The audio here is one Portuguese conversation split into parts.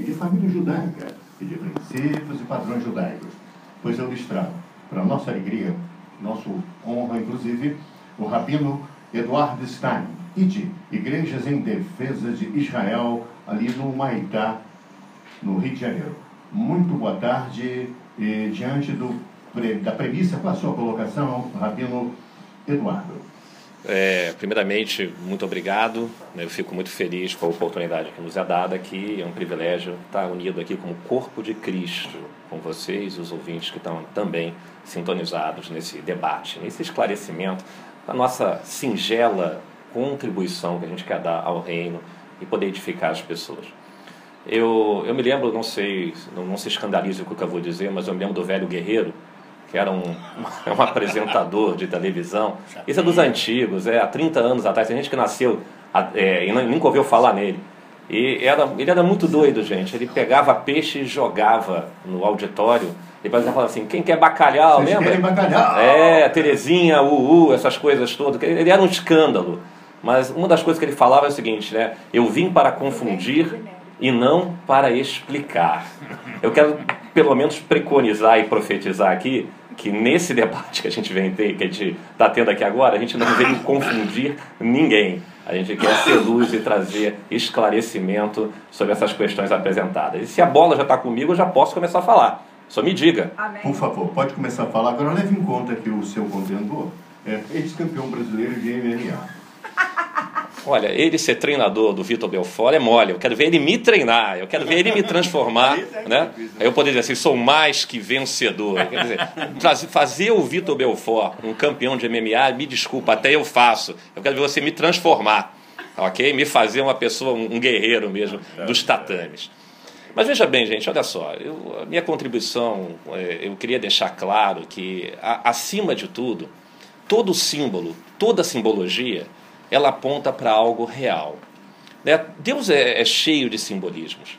e de família judaica, e de princípios e padrões judaicos, pois eu lhes trago, para nossa alegria, nosso honra, inclusive, o rabino Eduardo Stein, de Igrejas em Defesa de Israel, ali no Maitá, no Rio de Janeiro. Muito boa tarde, e diante da premissa com a sua colocação, rabino Eduardo. Primeiramente, muito obrigado. Eu fico muito feliz com a oportunidade que nos é dada aqui. É um privilégio estar unido aqui como corpo de Cristo, com vocês e os ouvintes que estão também sintonizados nesse debate, nesse esclarecimento da nossa singela contribuição que a gente quer dar ao reino e poder edificar as pessoas. Eu me lembro, não se escandalize com o que eu vou dizer, mas eu me lembro do velho guerreiro, que era um apresentador de televisão. Isso é dos antigos, há 30 anos atrás, tem gente que nasceu e nunca ouviu falar nele. E ele era muito doido, gente. Ele pegava peixe e jogava no auditório. Depois ele falava assim, quem quer bacalhau, vocês lembra? Querem bacalhau? Terezinha, essas coisas todas. Ele era um escândalo. Mas uma das coisas que ele falava é o seguinte, né? Eu vim para confundir e não para explicar. Eu quero, pelo menos, preconizar e profetizar aqui que nesse debate que a gente vem ter, que a gente está tendo aqui agora, a gente não veio confundir ninguém. A gente quer ser luz e trazer esclarecimento sobre essas questões apresentadas. E se a bola já está comigo, eu já posso começar a falar. Só me diga. Amém. Por favor, pode começar a falar. Agora leve em conta que o seu contendor é ex-campeão brasileiro de MMA. Olha, ele ser treinador do Vitor Belfort é mole. Eu quero ver ele me treinar, eu quero ver ele me transformar. Né? Aí eu poderia dizer assim, sou mais que vencedor. Quer dizer, fazer o Vitor Belfort um campeão de MMA, me desculpa, até eu faço. Eu quero ver você me transformar, ok? Me fazer uma pessoa, um guerreiro mesmo, dos tatames. Mas veja bem, gente, olha só, a minha contribuição, eu queria deixar claro que, acima de tudo, todo símbolo, toda simbologia, ela aponta para algo real. Né? Deus é cheio de simbolismos.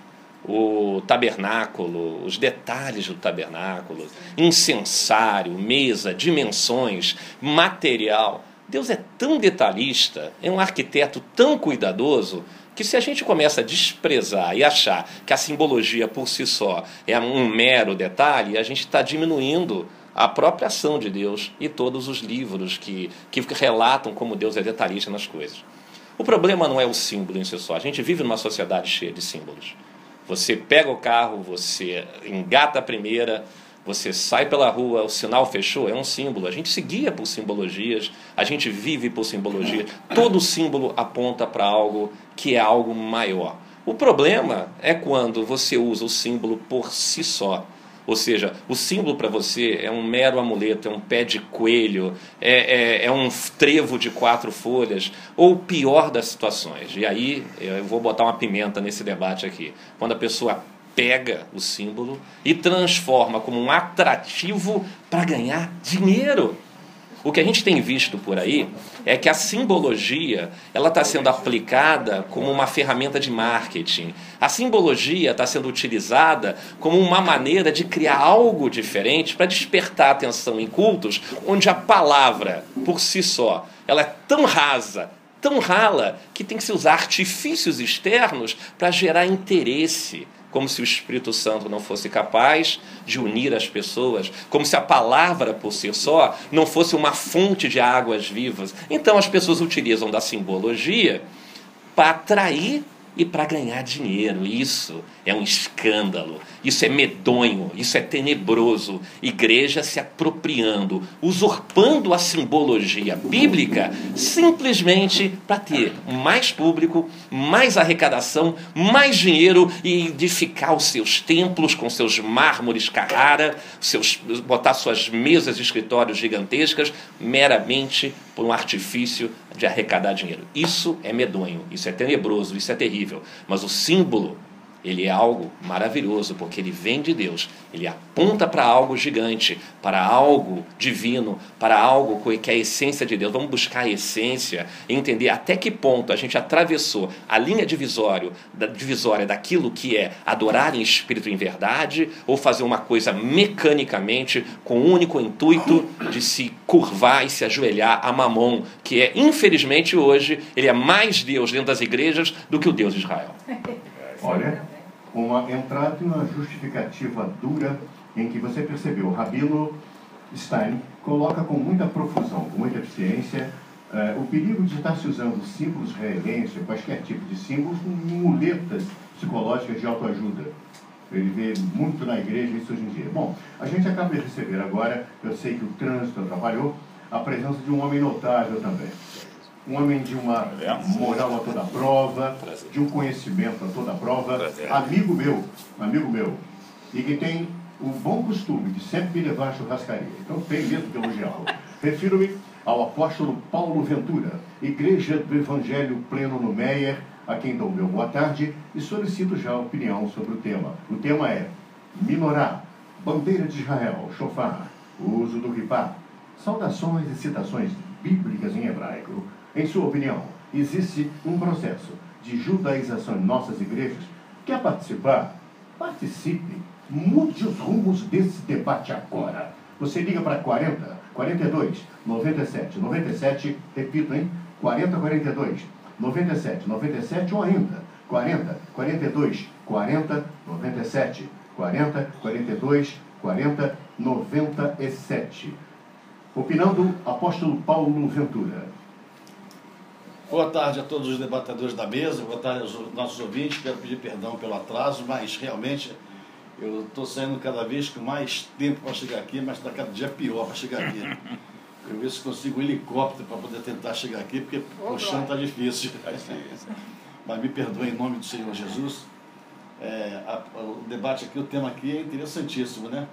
O tabernáculo, os detalhes do tabernáculo, incensário, mesa, dimensões, material. Deus é tão detalhista, é um arquiteto tão cuidadoso, que se a gente começa a desprezar e achar que a simbologia por si só é um mero detalhe, a gente está diminuindo a própria ação de Deus e todos os livros que relatam como Deus é detalhista nas coisas. O problema não é o símbolo em si só. A gente vive numa sociedade cheia de símbolos. Você pega o carro, você engata a primeira, você sai pela rua, o sinal fechou, é um símbolo. A gente se guia por simbologias, a gente vive por simbologias. Todo símbolo aponta para algo que é algo maior. O problema é quando você usa o símbolo por si só. Ou seja, o símbolo para você é um mero amuleto, é um pé de coelho, é um trevo de 4 folhas, ou o pior das situações. E aí eu vou botar uma pimenta nesse debate aqui. Quando a pessoa pega o símbolo e transforma como um atrativo para ganhar dinheiro. O que a gente tem visto por aí é que a simbologia está sendo aplicada como uma ferramenta de marketing. A simbologia está sendo utilizada como uma maneira de criar algo diferente para despertar atenção em cultos onde a palavra, por si só, ela é tão rasa, tão rala, que tem que se usar artifícios externos para gerar interesse. Como se o Espírito Santo não fosse capaz de unir as pessoas, como se a palavra por si só não fosse uma fonte de águas vivas. Então as pessoas utilizam da simbologia para atrair e para ganhar dinheiro. Isso é um escândalo, isso é medonho, isso é tenebroso. Igreja se apropriando, usurpando a simbologia bíblica simplesmente para ter mais público, mais arrecadação, mais dinheiro e edificar os seus templos com seus mármores Carrara, botar suas mesas e escritórios gigantescas meramente por um artifício de arrecadar dinheiro. Isso é medonho, isso é tenebroso, isso é terrível. Mas o símbolo, ele é algo maravilhoso, porque ele vem de Deus. Ele aponta para algo gigante, para algo divino, para algo que é a essência de Deus. Vamos buscar a essência e entender até que ponto a gente atravessou a linha divisória daquilo que é adorar em espírito e em verdade, ou fazer uma coisa mecanicamente com o único intuito de se curvar e se ajoelhar a Mamon, que é, infelizmente hoje, ele é mais Deus dentro das igrejas do que o Deus de Israel. Olha, uma entrada e uma justificativa dura em que você percebeu, o Rabino Stein coloca com muita profusão, com muita eficiência, o perigo de estar se usando símbolos reelenses, quaisquer tipo de símbolos, muletas psicológicas de autoajuda. Ele vê muito na igreja isso hoje em dia. Bom, a gente acaba de receber agora, eu sei que o trânsito atrapalhou, a presença de um homem notável também. Um homem de uma moral a toda prova, de um conhecimento a toda prova, amigo meu, e que tem o bom costume de sempre me levar à churrascaria. Então tem mesmo que elogiá-lo. Refiro-me ao apóstolo Paulo Ventura, Igreja do Evangelho Pleno no Meier, a quem dou meu boa tarde e solicito já a opinião sobre o tema. O tema é Minorá, bandeira de Israel, Shofar, uso do Ripá, saudações e citações bíblicas em hebraico. Em sua opinião, existe um processo de judaização em nossas igrejas? Quer participar? Participe. Mude os rumos desse debate agora. Você liga para 40, 42, 97, 97, repito, hein? 40, 42, 97, 97 ou ainda 40, 42, 40, 97, 40, 42, 40, 97. Opinando, apóstolo Paulo Ventura. Boa tarde a todos os debatedores da mesa, boa tarde aos nossos ouvintes, quero pedir perdão pelo atraso, mas realmente eu estou saindo cada vez com mais tempo para chegar aqui, mas está cada dia pior para chegar aqui. Eu vejo se consigo um helicóptero para poder tentar chegar aqui, porque o chão está difícil. Mas me perdoe em nome do Senhor Jesus. O debate aqui, o tema aqui é interessantíssimo, né?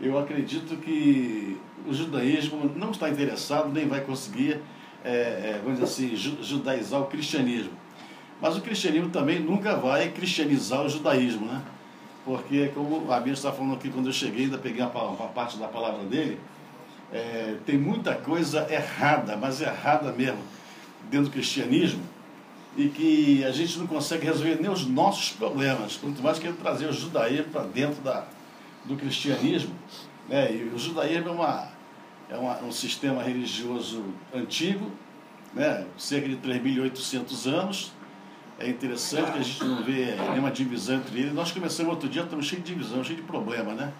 Eu acredito que o judaísmo não está interessado, nem vai conseguir, vamos dizer assim, judaizar o cristianismo. Mas o cristianismo também nunca vai cristianizar o judaísmo, né? Porque, como a Bíblia está falando aqui, quando eu cheguei, ainda peguei uma parte da palavra dele, tem muita coisa errada, mas errada mesmo, dentro do cristianismo, e que a gente não consegue resolver nem os nossos problemas, quanto mais que trazer o judaísmo para dentro do cristianismo, né? E o judaísmo é um sistema religioso antigo, né? Cerca de 3.800 anos. É interessante que a gente não vê nenhuma divisão entre eles. Nós começamos outro dia, estamos cheios de divisão, cheios de problema, né?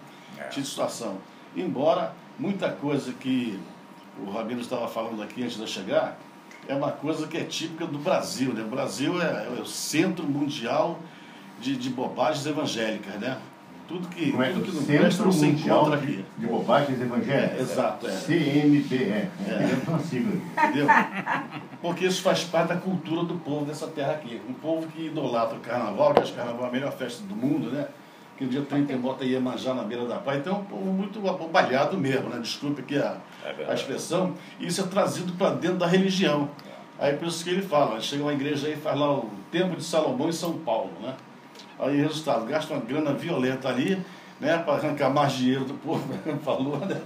Cheio de situação. Embora muita coisa que o Rabino estava falando aqui antes de eu chegar é uma coisa que é típica do Brasil, né? O Brasil é o centro mundial de bobagens evangélicas, né? Tudo que não presta não se encontra aqui. De bobagens evangélicas. Exato. CMBE. Entendeu? Porque isso faz parte da cultura do povo dessa terra aqui. Um povo que idolatra o carnaval, que acho que o carnaval é a melhor festa do mundo, né? Que no dia 30 bota Iemanjá na beira da praia. Então é um povo muito abobalhado mesmo, né? Desculpe aqui a expressão. E isso é trazido para dentro da religião. Aí por isso que ele fala, chega uma igreja aí e faz lá o Templo de Salomão em São Paulo, né? Aí o resultado, gasta uma grana violenta ali, né, para arrancar mais dinheiro do povo, falou, né?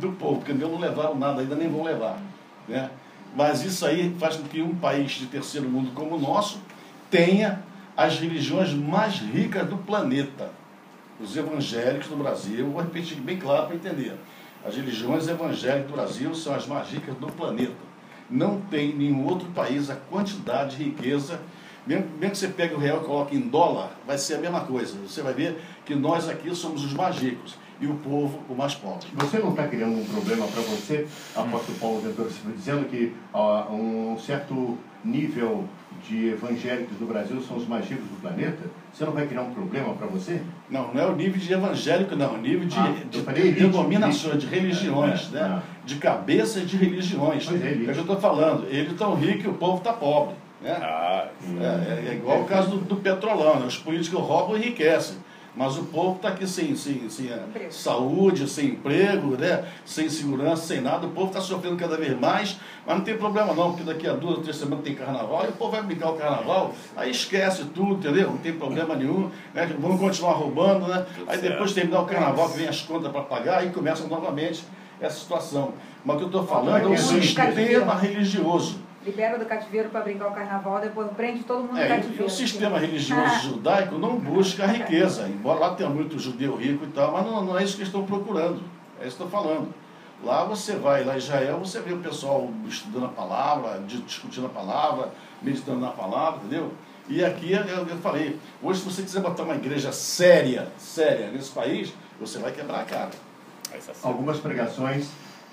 Do povo, porque não levaram nada, ainda nem vão levar, né? Mas isso aí faz com que um país de terceiro mundo como o nosso tenha as religiões mais ricas do planeta. Os evangélicos do Brasil, vou repetir bem claro para entender, as religiões evangélicas do Brasil são as mais ricas do planeta. Não tem em nenhum outro país a quantidade de riqueza. Mesmo que você pegue o real e coloque em dólar, vai ser a mesma coisa. Você vai ver que nós aqui somos os mais ricos e o povo o mais pobre. Você não está criando um problema para você, apóstolo Paulo Ventura, dizendo que um certo nível de evangélicos do Brasil são os mais ricos do planeta? Você não vai criar um problema para você? Não, não é o nível de evangélico, não. É o nível de denominações, de religiões, né? De cabeças de religiões. Pois é, que eu estou falando. Ele está rico e o povo está pobre. É igual o caso do petrolão, né? Os políticos roubam e enriquecem, mas o povo está aqui sem saúde, sem emprego, né? Sem segurança, sem nada. O povo está sofrendo cada vez mais, mas não tem problema não, porque daqui a 2 ou 3 semanas tem carnaval e o povo vai brincar o carnaval, aí esquece tudo, entendeu? Não tem problema nenhum, né? Vamos continuar roubando, né? Aí depois de terminar o carnaval vem as contas para pagar e começa novamente essa situação. Mas o que eu estou falando é um sistema religioso. Libera do cativeiro para brincar o carnaval, depois prende todo mundo no cativeiro. O sistema religioso judaico não busca a riqueza, embora lá tenha muito judeu rico e tal, mas não é isso que eles estão procurando, é isso que eu estou falando. Lá você vai, lá em Israel, você vê o pessoal estudando a palavra, discutindo a palavra, meditando na palavra, entendeu? E aqui eu falei, hoje se você quiser botar uma igreja séria, séria nesse país, você vai quebrar a cara. Algumas pregações,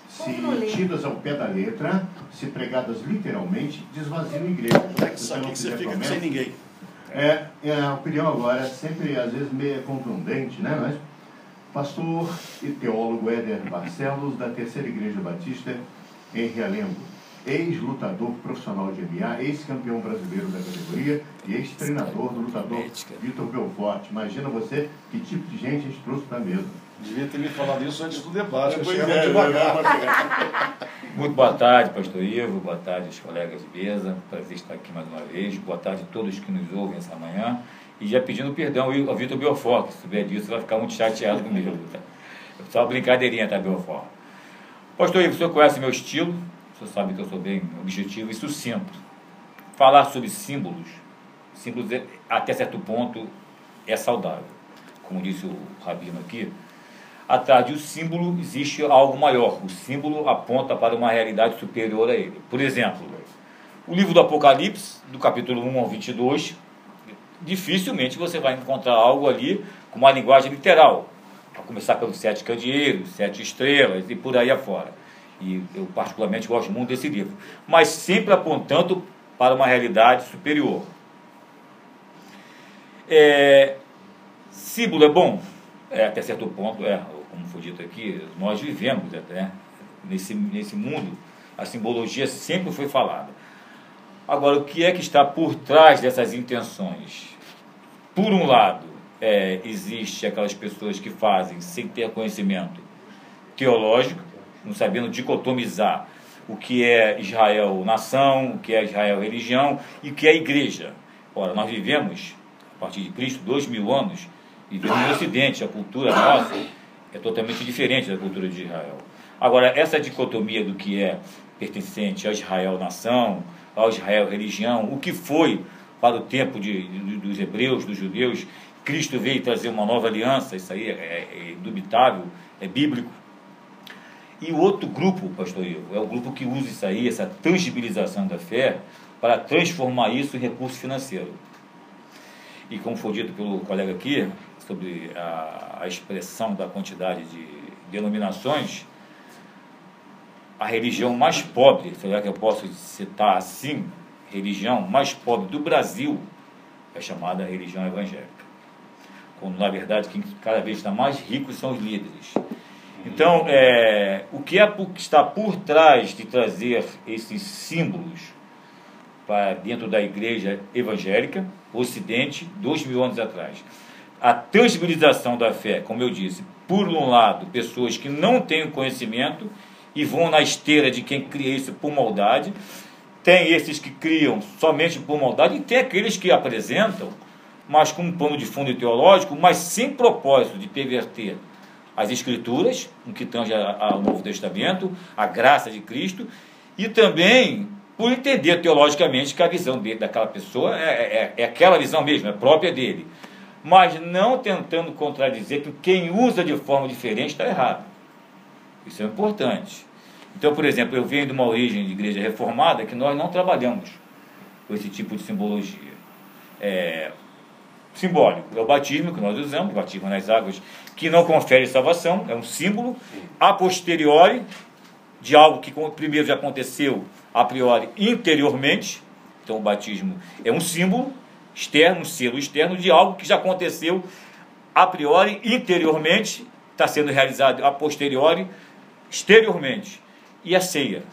se tidas ao pé da letra, se pregadas literalmente, desvaziam a igreja. Isso aqui que você fica sem ninguém. A opinião agora é sempre, às vezes, meio contundente, né? Mas pastor e teólogo Éder Barcelos, da Terceira Igreja Batista, em Realengo. Ex-lutador profissional de MMA, ex-campeão brasileiro da categoria e ex-treinador do lutador Vitor Belfort. Imagina você que tipo de gente a gente trouxe para a mesa. Devia ter me falado isso antes do debate. Muito boa tarde, pastor Ivo. Boa tarde aos colegas de mesa. Prazer estar aqui mais uma vez. Boa tarde a todos que nos ouvem essa manhã. E já pedindo perdão ao Vitor Belfort, que se souber disso vai ficar muito chateado comigo. Tá? Só uma brincadeirinha, tá, Belfort? Pastor Ivo, o senhor conhece o meu estilo? Você sabe que eu sou bem objetivo e sucinto. Falar sobre símbolos, até certo ponto é saudável. Como disse o Rabino aqui, atrás de um símbolo existe algo maior. O símbolo aponta para uma realidade superior a ele. Por exemplo, o livro do Apocalipse, do capítulo 1 ao 22, dificilmente você vai encontrar algo ali com uma linguagem literal. A começar pelos 7 candeeiros, 7 estrelas e por aí afora. E eu particularmente gosto muito desse livro, mas sempre apontando para uma realidade superior. Símbolo é bom? Até certo ponto, como foi dito aqui, nós vivemos até, né? nesse mundo, a simbologia sempre foi falada. Agora, o que é que está por trás dessas intenções? Por um lado, existe aquelas pessoas que fazem sem ter conhecimento teológico, não sabendo dicotomizar o que é Israel nação, o que é Israel religião e o que é igreja. Ora, nós vivemos, a partir de Cristo, 2000 anos, e vivemos no Ocidente, a cultura nossa é totalmente diferente da cultura de Israel. Agora, essa dicotomia do que é pertencente a Israel nação, ao Israel religião, o que foi para o tempo dos hebreus, dos judeus, Cristo veio trazer uma nova aliança, isso aí é indubitável, é bíblico. E o outro grupo, pastor Ivo, é o grupo que usa isso aí, essa tangibilização da fé, para transformar isso em recurso financeiro. E como foi dito pelo colega aqui, sobre a expressão da quantidade de denominações, a religião mais pobre, será que eu posso citar assim, religião mais pobre do Brasil, é chamada religião evangélica. Quando, na verdade, quem cada vez está mais rico são os líderes. Então, o que está por trás de trazer esses símbolos para dentro da igreja evangélica, Ocidente, 2000 anos atrás? A tangibilização da fé, como eu disse, por um lado, pessoas que não têm conhecimento e vão na esteira de quem cria isso por maldade, tem esses que criam somente por maldade e tem aqueles que apresentam, mas com um pano de fundo teológico, mas sem propósito de perverter as Escrituras, no que tange ao Novo Testamento, a graça de Cristo, e também por entender teologicamente que a visão daquela pessoa é aquela visão mesmo, é própria dele, mas não tentando contradizer que quem usa de forma diferente está errado. Isso é importante. Então, por exemplo, eu venho de uma origem de igreja reformada que nós não trabalhamos com esse tipo de simbologia. Simbólico, é o batismo que nós usamos, o batismo nas águas, que não confere salvação, é um símbolo a posteriori de algo que primeiro já aconteceu a priori interiormente. Então o batismo é um símbolo externo, um selo externo de algo que já aconteceu a priori interiormente, está sendo realizado a posteriori exteriormente. E a ceia,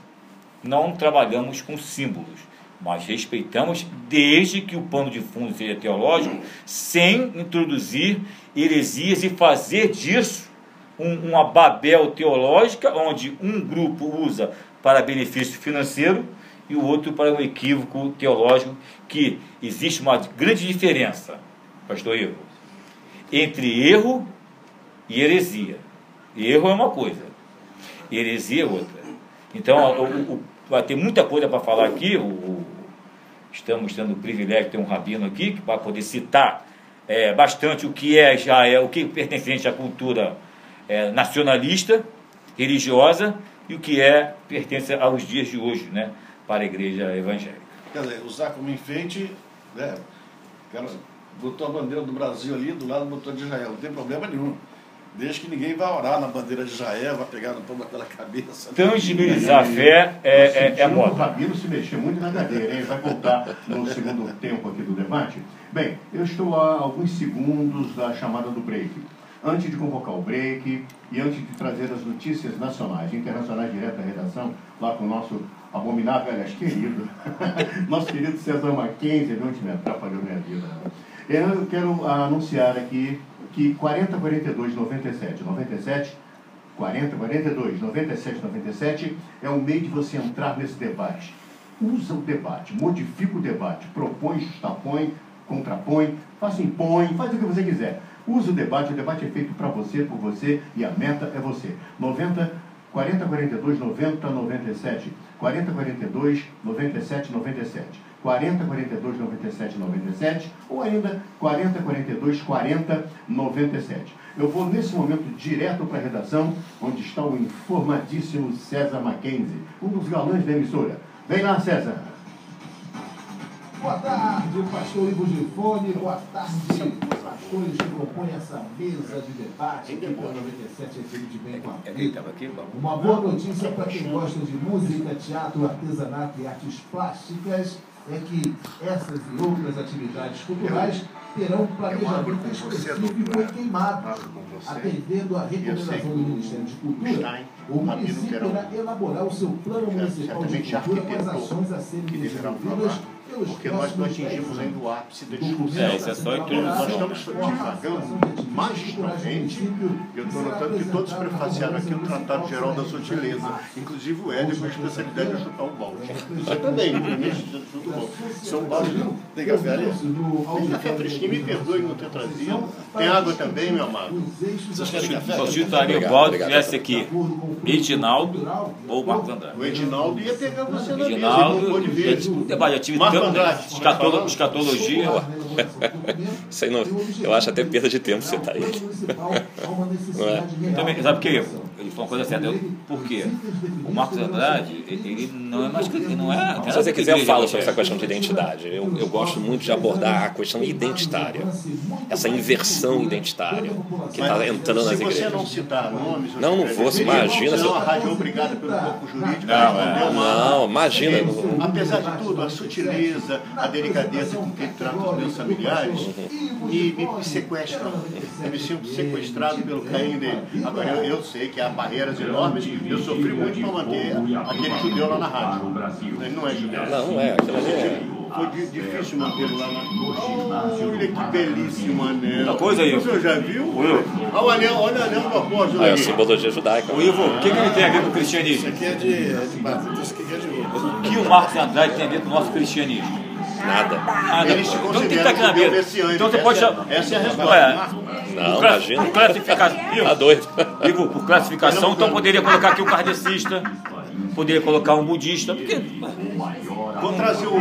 não trabalhamos com símbolos, mas respeitamos desde que o pano de fundo seja teológico, sem introduzir heresias e fazer disso uma babel teológica, onde um grupo usa para benefício financeiro e o outro para um equívoco teológico, que existe uma grande diferença, pastor Ivo, entre erro e heresia. Erro é uma coisa, heresia é outra. Então, vai ter muita coisa para falar aqui. Estamos tendo o privilégio de ter um rabino aqui que vai poder citar bastante o que é Israel, o que é pertencente à cultura nacionalista, religiosa, e o que pertence aos dias de hoje, né, para a igreja evangélica. Quer dizer, usar como enfeite, né, O cara botou a bandeira do Brasil ali, do lado botou de Israel. Não tem problema nenhum. Desde que ninguém vá orar na bandeira de Israel, vai pegar no pão pela cabeça. Tangibilizar a fé é a moda. O Rabino se mexeu muito na cadeira, hein? Vai voltar no segundo tempo aqui do debate. Bem, eu estou a alguns segundos da chamada do break. Antes de convocar o break e antes de trazer as notícias nacionais e internacionais direto à redação, lá com o nosso abominável, aliás, querido, nosso querido César Mackenzie, ele ontem me atrapalhou minha vida. Eu quero anunciar aqui que 4042 97 97 é o meio de você entrar nesse debate. Usa o debate, modifica o debate, propõe, justapõe, contrapõe, faça impõe, faz o que você quiser. Usa o debate é feito para você, por você, e a meta é você. 4042 97 97 ou ainda 4042 40 97. Eu vou nesse momento direto para a redação, onde está o informadíssimo César Mackenzie, um dos galãs da emissora. Vem lá, César. Boa tarde, pastor Igor Gifone. Boa tarde, pastores que compõem essa mesa de debate aqui pela 97 FM de Bem com a Vida. Uma boa notícia para quem gosta de música, teatro, artesanato e artes plásticas é que essas e outras atividades culturais terão planejamento específico e queimado. Atendendo à recomendação do Ministério de Cultura, o município irá elaborar o seu plano municipal de cultura com as ações a serem desenvolvidas. Porque nós não atingimos ainda o ápice da discussão. Isso é só introdução. Nós estamos divagando magistralmente. Eu estou notando que todos prefaciaram aqui o Tratado Geral da Sutileza. Inclusive o Éder, com a especialidade de chutar um balde. Eu também, o ministro chuta um balde. Isso é um balde. Tem café ali? Tem café fresquinho, me perdoe não ter trazido. Tem água também, meu amado. Vocês querem café? Só chutaria o balde que tivesse aqui Edinaldo ou Marco André. O Edinaldo ia pegar você na mesa. O debate já tive tanto. Escatologia. Isso aí não, eu acho até perda de tempo citar ele. Também, sabe o que? Ele falou uma coisa certa. Por quê? O Marcos Andrade, ele não é mais. Não é, se você quiser, eu falo sobre essa questão de identidade. Eu gosto muito de abordar a questão identitária. Essa inversão identitária que está entrando nas igrejas. Se você não citar nomes. Não vou, imagina. Não, imagina. Apesar de tudo, a sutileza, a delicadeza com que trato os meus familiares e me sequestram. Eu me sinto sequestrado pelo carinho dele. Agora, eu sei que há barreiras enormes. Eu sofri muito para manter aquele judeu lá na rádio. Ele não é judeu. Não é. Foi difícil mantê-lo lá na rádio. Olha que belíssimo anel. Coisa aí. Você já viu? Olha o anel, do apóstolo. É a simbologia judaica. O Ivo, o que ele tem a ver com o cristianismo? Isso aqui é de... O que o Marcos Andrade tem a ver com o nosso cristianismo? Nada. Então tem que estar aqui na mesa. Então você pode chamar. Essa é a resposta. Não, imagina. Tá doido. Ivo, por classificação, então poderia colocar aqui um kardecista, poderia colocar um budista, porque... Vou trazer o...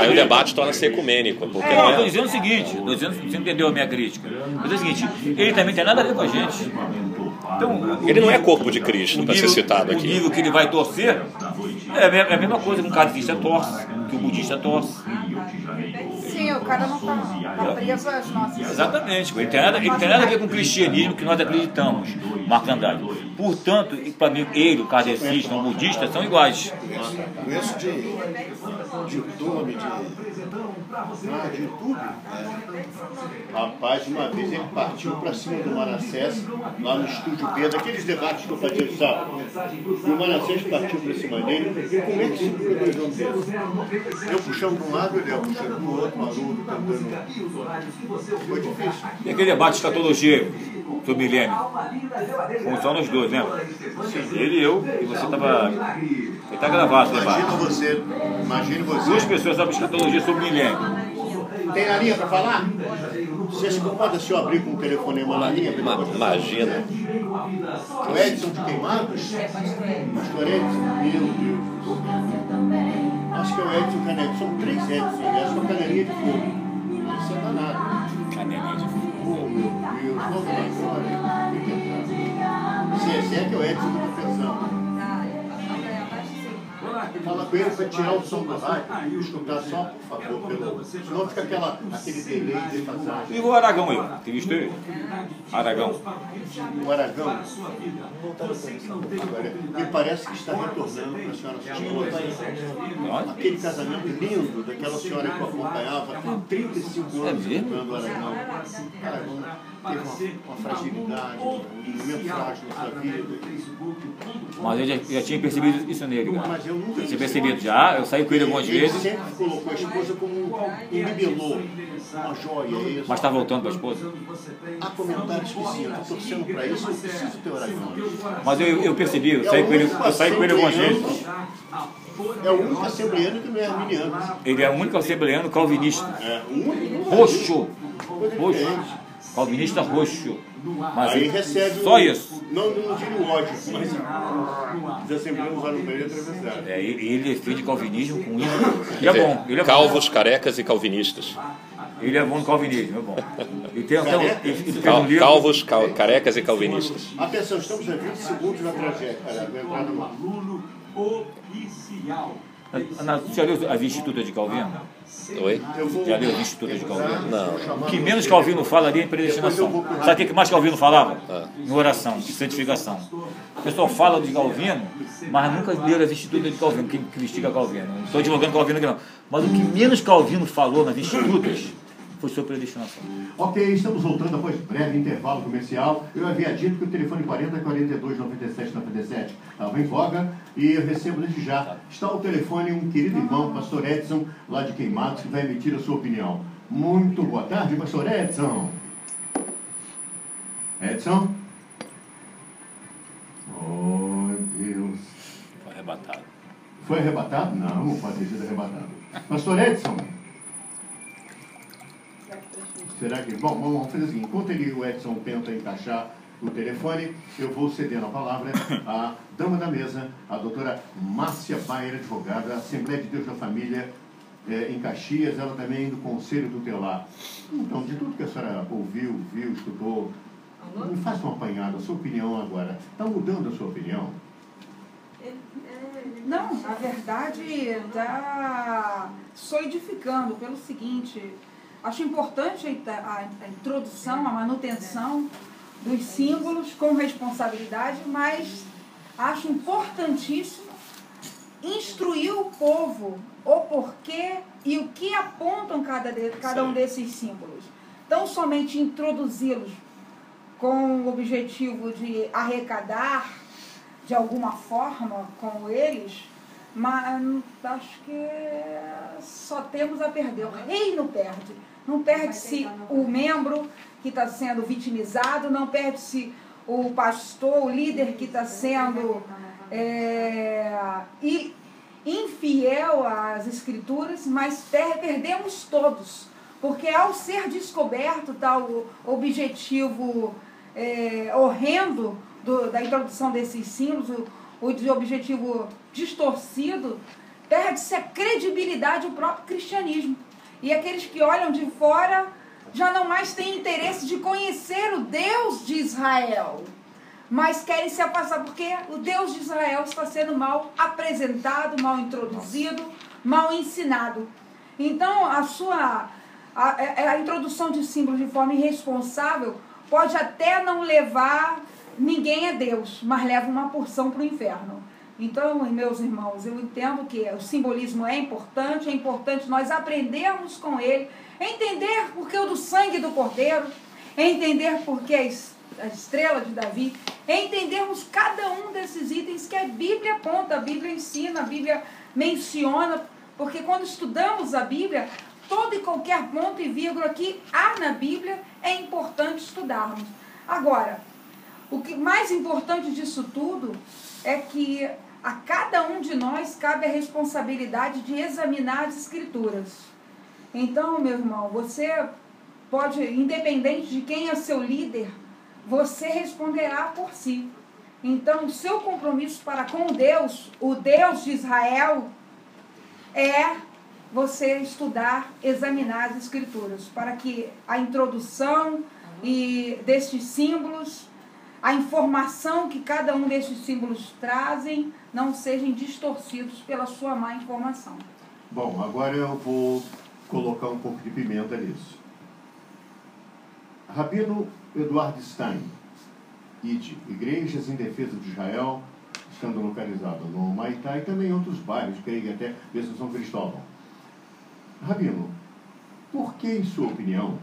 Aí o debate torna-se ecumênico. Porque não, eu estou dizendo o seguinte, você entendeu a minha crítica. Mas é o seguinte, ele também tem nada a ver com a gente. Então, ele não é corpo de Cristo, para ser citado aqui. O livro que ele vai torcer é a mesma coisa que um kardecista torce, que o budista torce. Sim, o cara não está preso às nossas... Exatamente, ele tem nada a ver com o cristianismo que nós acreditamos, Marco Andrade. Portanto, para mim, ele, o kardecista, o budista, são iguais. Conheço de nome, de YouTube. Rapaz, uma vez ele partiu para cima do Manassés, lá no estúdio B, daqueles debates que eu fazia de sábado. E o Manassés partiu para cima dele. E como é que se viu dois nomes deles? Eu puxando de um lado, ele puxando do outro, maluco, cantando. Foi difícil. E aquele debate de escatologia do milênio? Fomos só nós dois, lembra? Sim. Ele e eu, e você estava... Ele está gravado, né? Imagine você. Duas pessoas sabem escatologia sobre o milênio. Tem a linha para falar? Você se incomoda se eu abrir com o telefonema na linha? Imagina. O Edson de Queimados? Pastor Edson? Meu Deus. Acho que é o Edson Canelinha. São três Edson. Essa é uma canelinha de fogo. Isso é danado. Canelinha de fogo. Meu Deus. Vamos lá agora. Se é que é o Edson que eu estou pensando. Fala com ele para tirar o som do rádio. Escutar só, por favor, pelo... Senão fica aquela, aquele delay de passagem. E o Aragão aí? Tem visto ele? Aragão. O Aragão. Agora, me parece que está retornando para a senhora assistir. Aquele casamento lindo daquela senhora que eu acompanhava há 35 anos cantando Aragão. Teve uma fragilidade, um momento frágil na sua vida. Mas eu já tinha percebido isso nele. Mas eu nunca tinha percebido já, eu saí com ele algumas vezes. Ele sempre colocou a esposa como um bibelô, uma joia. Isso. Mas está voltando para a esposa? Há comentários que sim, eu estou torcendo para isso, eu preciso ter oração. Mas eu percebi, eu saí com ele algumas vezes. É o único assembleano que não é arminiano. Ele é o único assembleano calvinista. É, o único. Roxo. Calvinista roxo. Mas aí recebe só isso. Não tira o ódio, mas desassemblamos lá no meio atravessado. Ele defende calvinismo com isso. Ele é bom. Ele é calvos, bom. Carecas e calvinistas. Ele é bom no calvinismo, é bom. E tem até calvos, carecas e calvinistas. Atenção, estamos a 20 segundos na trajetória. Um aluno oficial. Você já leu as Institutas de Calvino? Oi? Já leu as Institutas de Calvino? Não. O que menos Calvino fala ali é em predestinação. Sabe o que mais Calvino falava? Em oração, em santificação. O pessoal fala de Calvino, mas nunca leu as Institutas de Calvino, que investiga Calvino. Não estou divulgando Calvino aqui não. Mas o que menos Calvino falou nas Institutas foi sobre predestinação. Ok, estamos voltando após breve intervalo comercial. Eu havia dito que o telefone 40 42 97 97 estava em voga e eu recebo desde já. Está ao telefone um querido irmão, pastor Edson, lá de Queimados, que vai emitir a sua opinião. Muito boa tarde, pastor Edson. Edson? Oh, Deus. Foi arrebatado. Foi arrebatado? Não, pode ter sido arrebatado. Pastor Edson? Será que... Bom, vamos fazer o seguinte. Enquanto o Edson tenta encaixar o telefone, eu vou cedendo a palavra à dama da mesa, a doutora Márcia Baia, advogada, Assembleia de Deus da Família em Caxias, ela também é do Conselho Tutelar. Então, de tudo que a senhora ouviu, viu, estudou, me faça um apanhado, a sua opinião agora. Está mudando a sua opinião? Não, na verdade, está solidificando pelo seguinte... Acho importante a introdução, a manutenção dos símbolos com responsabilidade, mas acho importantíssimo instruir o povo o porquê e o que apontam cada um desses símbolos. Então, somente introduzi-los com o objetivo de arrecadar de alguma forma com eles, mas acho que só temos a perder. O reino perde. Não perde-se o membro que está sendo vitimizado, não perde-se o pastor, o líder que está sendo infiel às escrituras, mas perdemos todos. Porque ao ser descoberto tal objetivo horrendo da introdução desses símbolos, o objetivo distorcido, perde-se a credibilidade do próprio cristianismo. E aqueles que olham de fora já não mais têm interesse de conhecer o Deus de Israel, mas querem se afastar, porque o Deus de Israel está sendo mal apresentado, mal introduzido, mal ensinado. Então, a introdução de símbolos de forma irresponsável pode até não levar ninguém a Deus, mas leva uma porção para o inferno. Então, meus irmãos, eu entendo que o simbolismo é importante nós aprendermos com ele, entender porque o do sangue do Cordeiro, entender porque a estrela de Davi, entendermos cada um desses itens que a Bíblia aponta, a Bíblia ensina, a Bíblia menciona, porque quando estudamos a Bíblia, todo e qualquer ponto e vírgula que há na Bíblia é importante estudarmos. Agora, o que mais importante disso tudo é que a cada um de nós cabe a responsabilidade de examinar as escrituras. Então, meu irmão, você pode, independente de quem é seu líder, você responderá por si. Então, o seu compromisso para com Deus, o Deus de Israel, é você estudar, examinar as escrituras, para que a introdução destes símbolos a informação que cada um desses símbolos trazem não sejam distorcidos pela sua má informação. Bom, agora eu vou colocar um pouco de pimenta nisso. Rabino Eduardo Stein, Ide, Igrejas em Defesa de Israel, estando localizado no Humaitá e também em outros bairros, creio que até mesmo São Cristóvão. Rabino, por que, em sua opinião,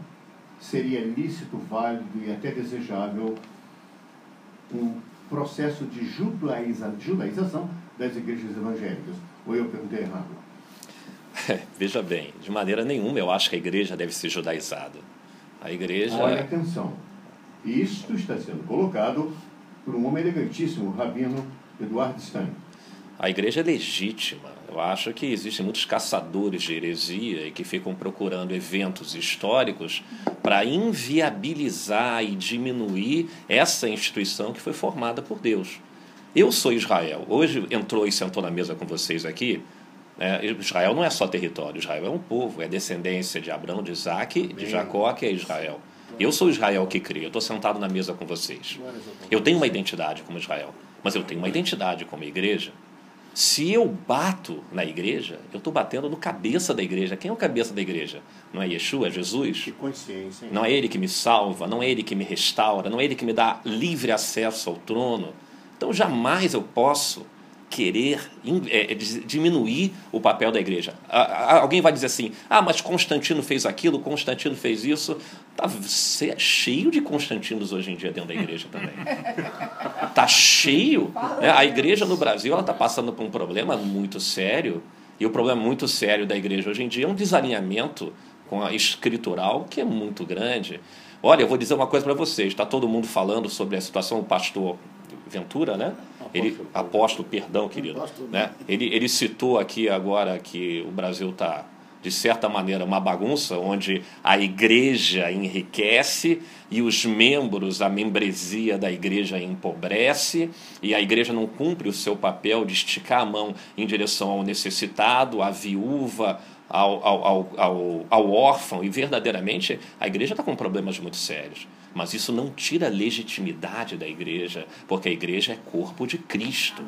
seria lícito, válido e até desejável um processo de judaização das igrejas evangélicas? Ou eu perguntei errado? Veja bem, de maneira nenhuma eu acho que a igreja deve ser judaizada. A igreja... Olha, atenção, isto está sendo colocado por um homem elegantíssimo, o Rabino Eduardo Stein. A igreja é legítima. Eu acho que existem muitos caçadores de heresia e que ficam procurando eventos históricos para inviabilizar e diminuir essa instituição que foi formada por Deus. Eu sou Israel. Hoje entrou e sentou na mesa com vocês aqui. Israel não é só território. Israel é um povo. É descendência de Abraão, de Isaac, de Jacó, que é Israel. Eu sou Israel que cria. Eu estou sentado na mesa com vocês. Eu tenho uma identidade como Israel, mas eu tenho uma identidade como igreja. Se eu bato na igreja, eu estou batendo no cabeça da igreja. Quem é o cabeça da igreja? Não é Yeshua, é Jesus? Que consciência, hein? Não é ele que me salva, não é ele que me restaura, não é ele que me dá livre acesso ao trono. Então jamais eu posso querer diminuir o papel da igreja. Alguém vai dizer assim, ah, mas Constantino fez aquilo, Constantino fez isso. Está cheio de Constantinos hoje em dia dentro da igreja também. Está cheio. Né? A igreja no Brasil está passando por um problema muito sério, e o problema muito sério da igreja hoje em dia é um desalinhamento com a escritural que é muito grande. Olha, eu vou dizer uma coisa para vocês, está todo mundo falando sobre a situação, o pastor Ventura, né? Apóstolo, perdão, querido. Né? Ele citou aqui agora que o Brasil está, de certa maneira, uma bagunça, onde a igreja enriquece e os membros, a membresia da igreja empobrece, e a igreja não cumpre o seu papel de esticar a mão em direção ao necessitado, à viúva, ao órfão, e verdadeiramente a igreja está com problemas muito sérios. Mas isso não tira a legitimidade da igreja, porque a igreja é corpo de Cristo.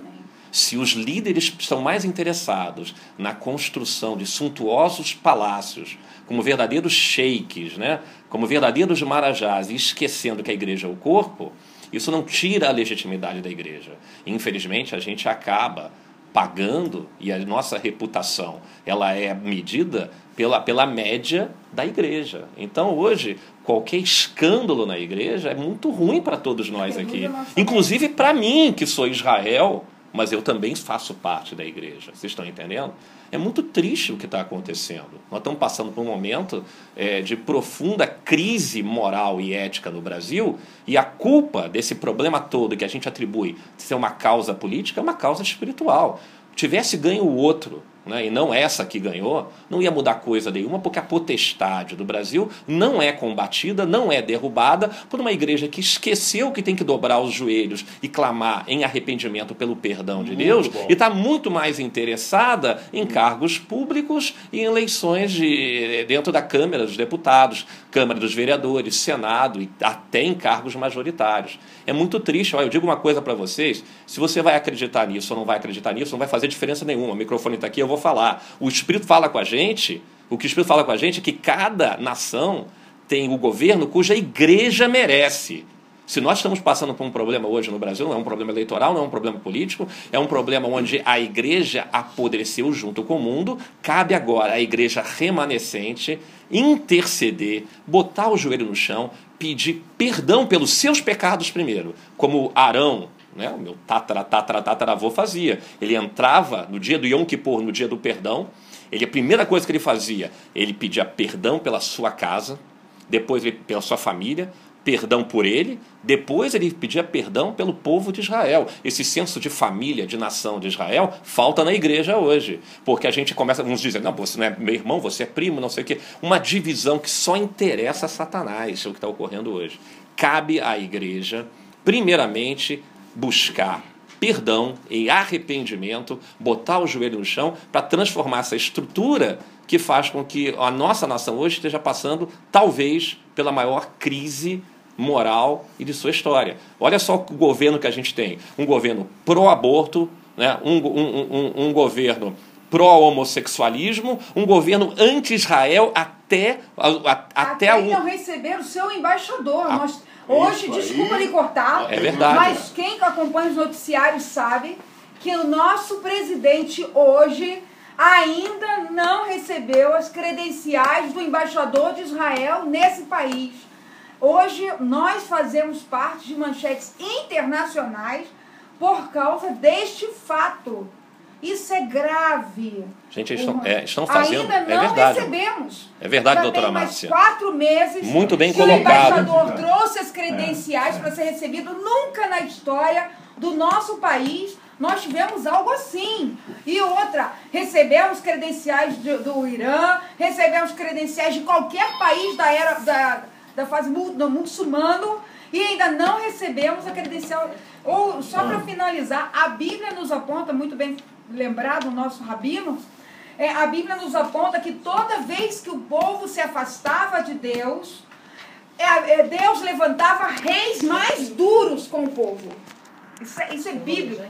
Se os líderes são mais interessados na construção de suntuosos palácios, como verdadeiros sheiks, né? Como verdadeiros marajás, e esquecendo que a igreja é o corpo, isso não tira a legitimidade da igreja. Infelizmente, a gente acaba pagando, e a nossa reputação ela é medida pela média da igreja. Então hoje qualquer escândalo na igreja é muito ruim para todos nós aqui, inclusive para mim que sou Israel, mas eu também faço parte da igreja. Vocês estão entendendo? É muito triste o que está acontecendo. Nós estamos passando por um momento de profunda crise moral e ética no Brasil, e a culpa desse problema todo que a gente atribui ser uma causa política é uma causa espiritual. Tivesse ganho o outro, né, e não essa que ganhou, não ia mudar coisa nenhuma, porque a potestade do Brasil não é combatida, não é derrubada por uma igreja que esqueceu que tem que dobrar os joelhos e clamar em arrependimento pelo perdão de Deus, e está muito mais interessada em cargos públicos e em eleições dentro da Câmara dos Deputados, Câmara dos Vereadores, Senado, e até em cargos majoritários. É muito triste. Olha, eu digo uma coisa para vocês, se você vai acreditar nisso ou não vai acreditar nisso, não vai fazer diferença nenhuma. O microfone está aqui, eu vou falar. O Espírito fala com a gente, o que o Espírito fala com a gente é que cada nação tem o governo cuja igreja merece. Se nós estamos passando por um problema hoje no Brasil, não é um problema eleitoral, não é um problema político, é um problema onde a igreja apodreceu junto com o mundo, cabe agora à igreja remanescente interceder, botar o joelho no chão, pedir perdão pelos seus pecados primeiro, como Arão, né, o meu tataravô fazia. Ele entrava no dia do Yom Kippur, no dia do perdão, a primeira coisa que ele fazia, ele pedia perdão pela sua casa, depois pela sua família, perdão por ele, depois ele pedia perdão pelo povo de Israel. Esse senso de família, de nação de Israel, falta na igreja hoje, porque a gente começa, uns dizem, não, você não é meu irmão, você é primo, não sei o quê, uma divisão que só interessa a Satanás, é o que está ocorrendo hoje. Cabe à igreja, primeiramente, buscar perdão e arrependimento, botar o joelho no chão para transformar essa estrutura que faz com que a nossa nação hoje esteja passando, talvez, pela maior crise moral e de sua história. Olha só o governo que a gente tem. Um governo pró-aborto, né? um governo pró-homossexualismo, um governo anti-Israel até não receber o seu embaixador. Hoje, desculpa lhe cortar, é verdade, mas quem acompanha os noticiários sabe que o nosso presidente hoje ainda não recebeu as credenciais do embaixador de Israel nesse país. Hoje nós fazemos parte de manchetes internacionais por causa deste fato. Isso é grave. Gente, estão fazendo. Ainda não recebemos. É verdade, doutora Márcia. Já tem mais 4 meses. Muito bem colocado. O embaixador trouxe as credenciais para ser recebido. Nunca na história do nosso país nós tivemos algo assim. E outra, recebemos credenciais do Irã, recebemos credenciais de qualquer país da era da fase do muçulmano e ainda não recebemos a credencial. Ou, só para finalizar, a Bíblia nos aponta muito bem. Lembrado o nosso rabino, a Bíblia nos aponta que toda vez que o povo se afastava de Deus, Deus levantava reis mais duros com o povo. Isso é bíblico.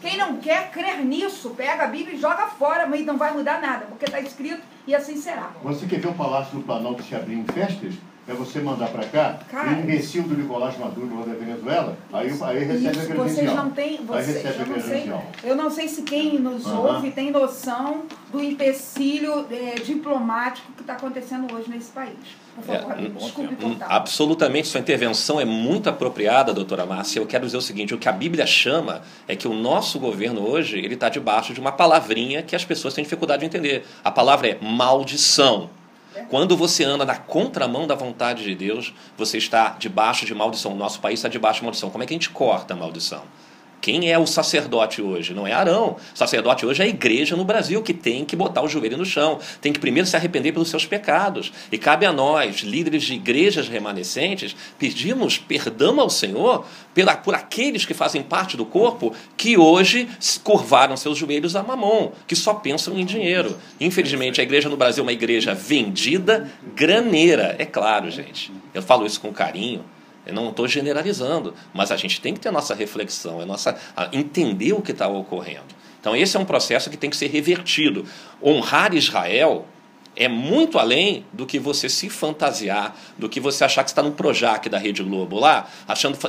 Quem não quer crer nisso, pega a Bíblia e joga fora, mas não vai mudar nada, porque está escrito e assim será. Você quer ver o Palácio do Planalto se abrir em festas? É você mandar para cá, cara, um imbecil do Nicolás Maduro da Venezuela, aí recebe isso, a credencial. Eu não sei se quem nos ouve tem noção do empecilho diplomático que está acontecendo hoje nesse país. Por favor, desculpe contar. Absolutamente, sua intervenção é muito apropriada, doutora Márcia. Eu quero dizer o seguinte, o que a Bíblia chama é que o nosso governo hoje ele está debaixo de uma palavrinha que as pessoas têm dificuldade de entender. A palavra é maldição. Quando você anda na contramão da vontade de Deus, você está debaixo de maldição. O nosso país está debaixo de maldição. Como é que a gente corta a maldição? Quem é o sacerdote hoje? Não é Arão. O sacerdote hoje é a igreja no Brasil, que tem que botar o joelho no chão. Tem que primeiro se arrepender pelos seus pecados. E cabe a nós, líderes de igrejas remanescentes, pedirmos perdão ao Senhor por aqueles que fazem parte do corpo que hoje curvaram seus joelhos a Mamon, que só pensam em dinheiro. Infelizmente, a igreja no Brasil é uma igreja vendida, graneira. É claro, gente. Eu falo isso com carinho. Eu não estou generalizando, mas a gente tem que ter a nossa reflexão, entender o que está ocorrendo. Então, esse é um processo que tem que ser revertido. Honrar Israel é muito além do que você se fantasiar, do que você achar que está no Projac da Rede Globo lá,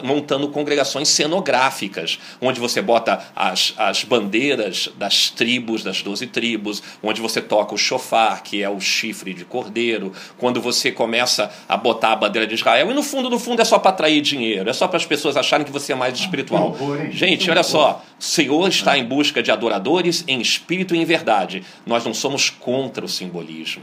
montando congregações cenográficas, onde você bota as bandeiras das tribos, das 12 tribos, onde você toca o shofar, que é o chifre de cordeiro, quando você começa a botar a bandeira de Israel, e no fundo é só para atrair dinheiro, é só para as pessoas acharem que você é mais espiritual. Gente, olha só, o Senhor está em busca de adoradores em espírito e em verdade. Nós não somos contra o simbolismo.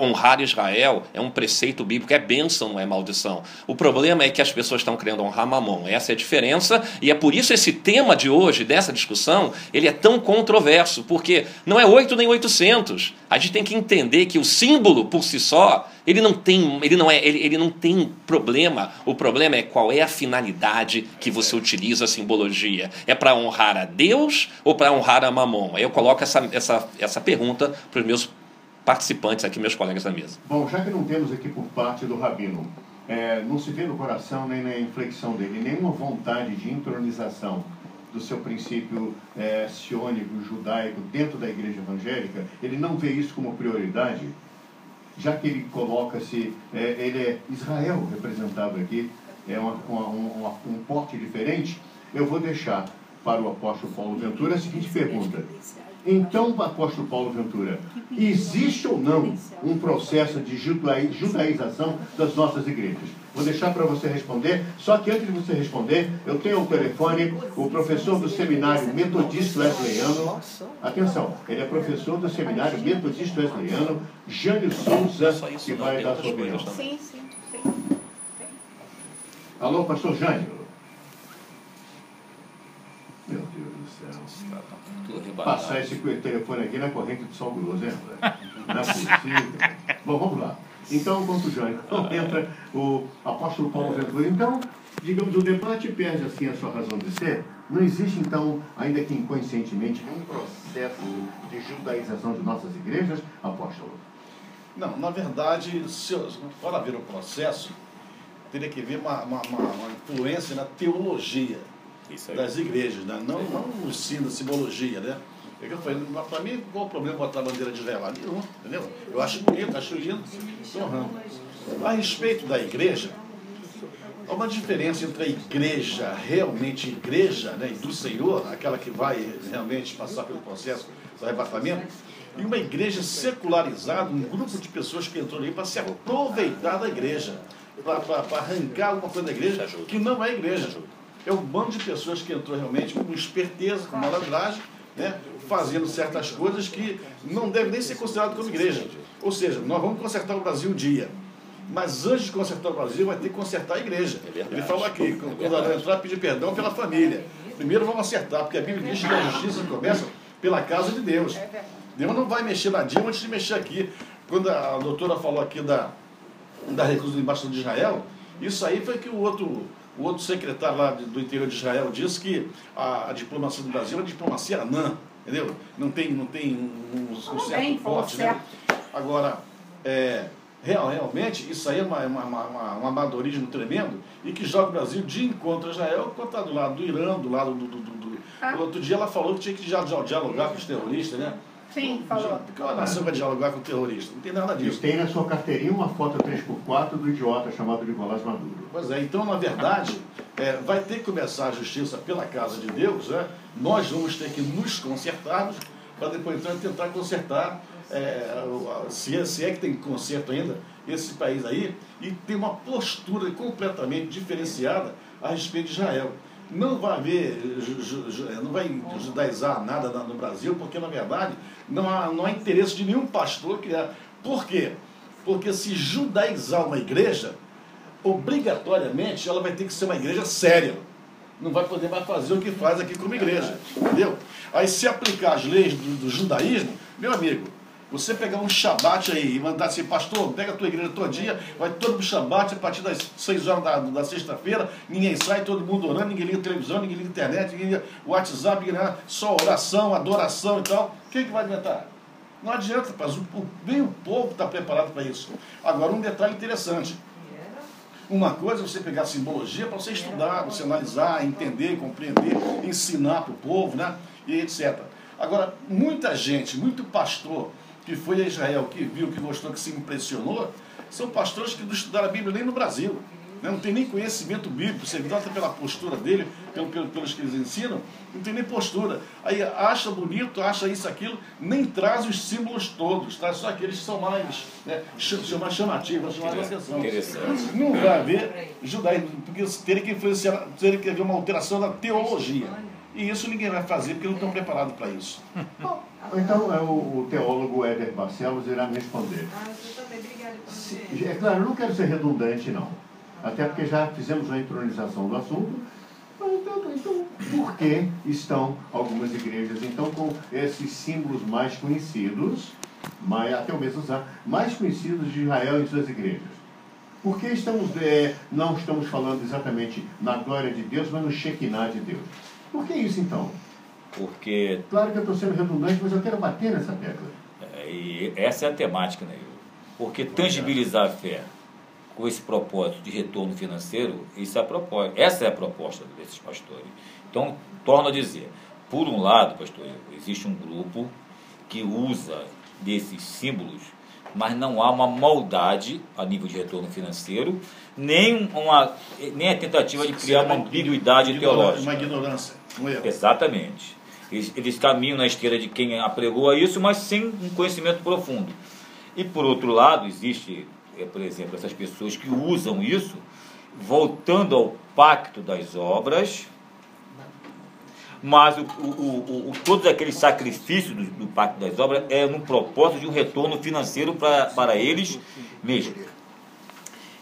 Honrar Israel é um preceito bíblico, é bênção, não é maldição. O problema é que as pessoas estão querendo honrar Mamon. Essa é a diferença, e é por isso esse tema de hoje, dessa discussão, ele é tão controverso, porque não é 8 nem 800. A gente tem que entender que o símbolo, por si só, ele não tem problema. O problema é qual é a finalidade que você utiliza a simbologia. É para honrar a Deus ou para honrar a Mamon? Eu coloco essa pergunta para os meus participantes aqui, meus colegas da mesa. Bom, já que não temos aqui por parte do rabino, não se vê no coração nem na inflexão dele nenhuma vontade de entronização do seu princípio siônico, judaico, dentro da igreja evangélica, ele não vê isso como prioridade, já que ele coloca-se, ele é Israel representado aqui, é um porte diferente. Eu vou deixar para o apóstolo Paulo Ventura a seguinte pergunta. Então, apóstolo Paulo Ventura, existe ou não um processo de judaização das nossas igrejas? Vou deixar para você responder, só que antes de você responder, eu tenho ao telefone o professor do Seminário Metodista Wesleyano, atenção, ele é professor do Seminário Metodista Wesleyano, Jânio Souza, que vai dar sua opinião. Sim. Alô, pastor Jânio. Meu Deus do céu. Passar esse telefone aqui na corrente do São Grosso, né? Não é possível. Bom, vamos lá. Então, enquanto o Jânio entra, o apóstolo Paulo Ventura, então, digamos, o debate perde assim a sua razão de ser. Não existe, então, ainda que inconscientemente, um processo de judaização de nossas igrejas, apóstolo? Não, na verdade, se eu for ver o processo, teria que haver uma influência na teologia das igrejas, né? Não no ensino, simbologia, né? É que eu falei, para mim, qual é o problema botar a bandeira de vela? Nenhum, entendeu? Eu acho bonito, acho lindo. A respeito da igreja, há uma diferença entre a igreja, realmente igreja, né, do Senhor, aquela que vai realmente passar pelo processo do arrebatamento, e uma igreja secularizada, um grupo de pessoas que entrou ali para se aproveitar da igreja, para arrancar alguma coisa da igreja que não é igreja. É um bando de pessoas que entrou realmente com esperteza, com malandragem, né, fazendo certas coisas que não devem nem ser consideradas como igreja. Ou seja, nós vamos consertar o Brasil um dia, mas antes de consertar o Brasil, vai ter que consertar a igreja. É verdade. Ele falou aqui, quando a entrar, pedir perdão pela família. Primeiro vamos acertar, porque a Bíblia diz que a justiça começa pela casa de Deus. Deus não vai mexer na Dilma antes de mexer aqui. Quando a doutora falou aqui da recusa do embaixador de Israel, isso aí foi que o outro secretário lá do interior de Israel disse que a diplomacia do Brasil é uma diplomacia anã, entendeu? Não tem um certo forte, né? Agora, realmente, isso aí é um amadorismo tremendo e que joga o Brasil de encontro a Israel, quanto tá do lado do Irã, do lado do outro dia ela falou que tinha que dialogar com os terroristas, né? Sim, falou. Porque ela nasceu para dialogar com o terrorista. Não tem nada disso. E tem na sua carteirinha uma foto 3x4 do idiota chamado Nicolás Maduro. Pois é, então, na verdade, vai ter que começar a justiça pela casa de Deus, né? Nós vamos ter que nos consertarmos para depois, então, tentar consertar, se é que tem conserto ainda, esse país aí, e tem uma postura completamente diferenciada a respeito de Israel. Não vai haver, não vai judaizar nada no Brasil, porque, na verdade, não há interesse de nenhum pastor criar. Por quê? Porque se judaizar uma igreja, obrigatoriamente ela vai ter que ser uma igreja séria. Não vai poder mais fazer o que faz aqui como igreja, entendeu? Aí, se aplicar as leis do judaísmo, meu amigo, você pegar um shabat aí e mandar assim, pastor, pega a tua igreja todo dia, vai todo shabat a partir das 6 horas da sexta-feira, ninguém sai, todo mundo orando, ninguém liga televisão, ninguém liga internet, ninguém liga WhatsApp, ninguém liga, só oração, adoração e tal. O que vai adiantar? Não adianta, rapaz, nem o povo está preparado para isso. Agora, um detalhe interessante. Uma coisa é você pegar a simbologia para você estudar, você analisar, entender, compreender, ensinar para o povo, né, e etc. Agora, muita gente, muito pastor que foi a Israel, que viu, que gostou, que se impressionou, são pastores que não estudaram a Bíblia nem no Brasil, né? Não tem nem conhecimento bíblico, você nota pela postura dele, pelos que eles ensinam, não tem nem postura. Aí acha bonito, acha isso, aquilo, nem traz os símbolos todos, traz só aqueles que são mais, né, chamativos, chamar atenção. Não vai haver judaísmo, porque teria que haver uma alteração na teologia. E isso ninguém vai fazer, porque não estão preparados para isso. Então, o teólogo Éder Barcelos irá me responder. Eu também, obrigado. É claro, eu não quero ser redundante, não. Até porque já fizemos uma entronização do assunto. Mas, então, por que estão algumas igrejas, então, com esses símbolos mais conhecidos, até eu mesmo usar, mais conhecidos de Israel em suas igrejas? Por que não estamos falando exatamente na glória de Deus, mas no Shekinah de Deus? Por que isso, então? Porque... Claro que eu estou sendo redundante, mas eu quero bater nessa tecla. E essa é a temática, né? Porque tangibilizar a fé com esse propósito de retorno financeiro, isso é a proposta. Essa é a proposta desses pastores. Então, torno a dizer, por um lado, pastor, existe um grupo que usa desses símbolos, mas não há uma maldade a nível de retorno financeiro, nem a tentativa de criar uma ambiguidade teológica. Uma ignorância. Um erro. Exatamente. Eles caminham na esteira de quem apregou a isso, mas sem um conhecimento profundo. E, por outro lado, existe, por exemplo, essas pessoas que usam isso, voltando ao pacto das obras, mas todos aqueles sacrifícios do pacto das obras é no propósito de um retorno financeiro para eles mesmos.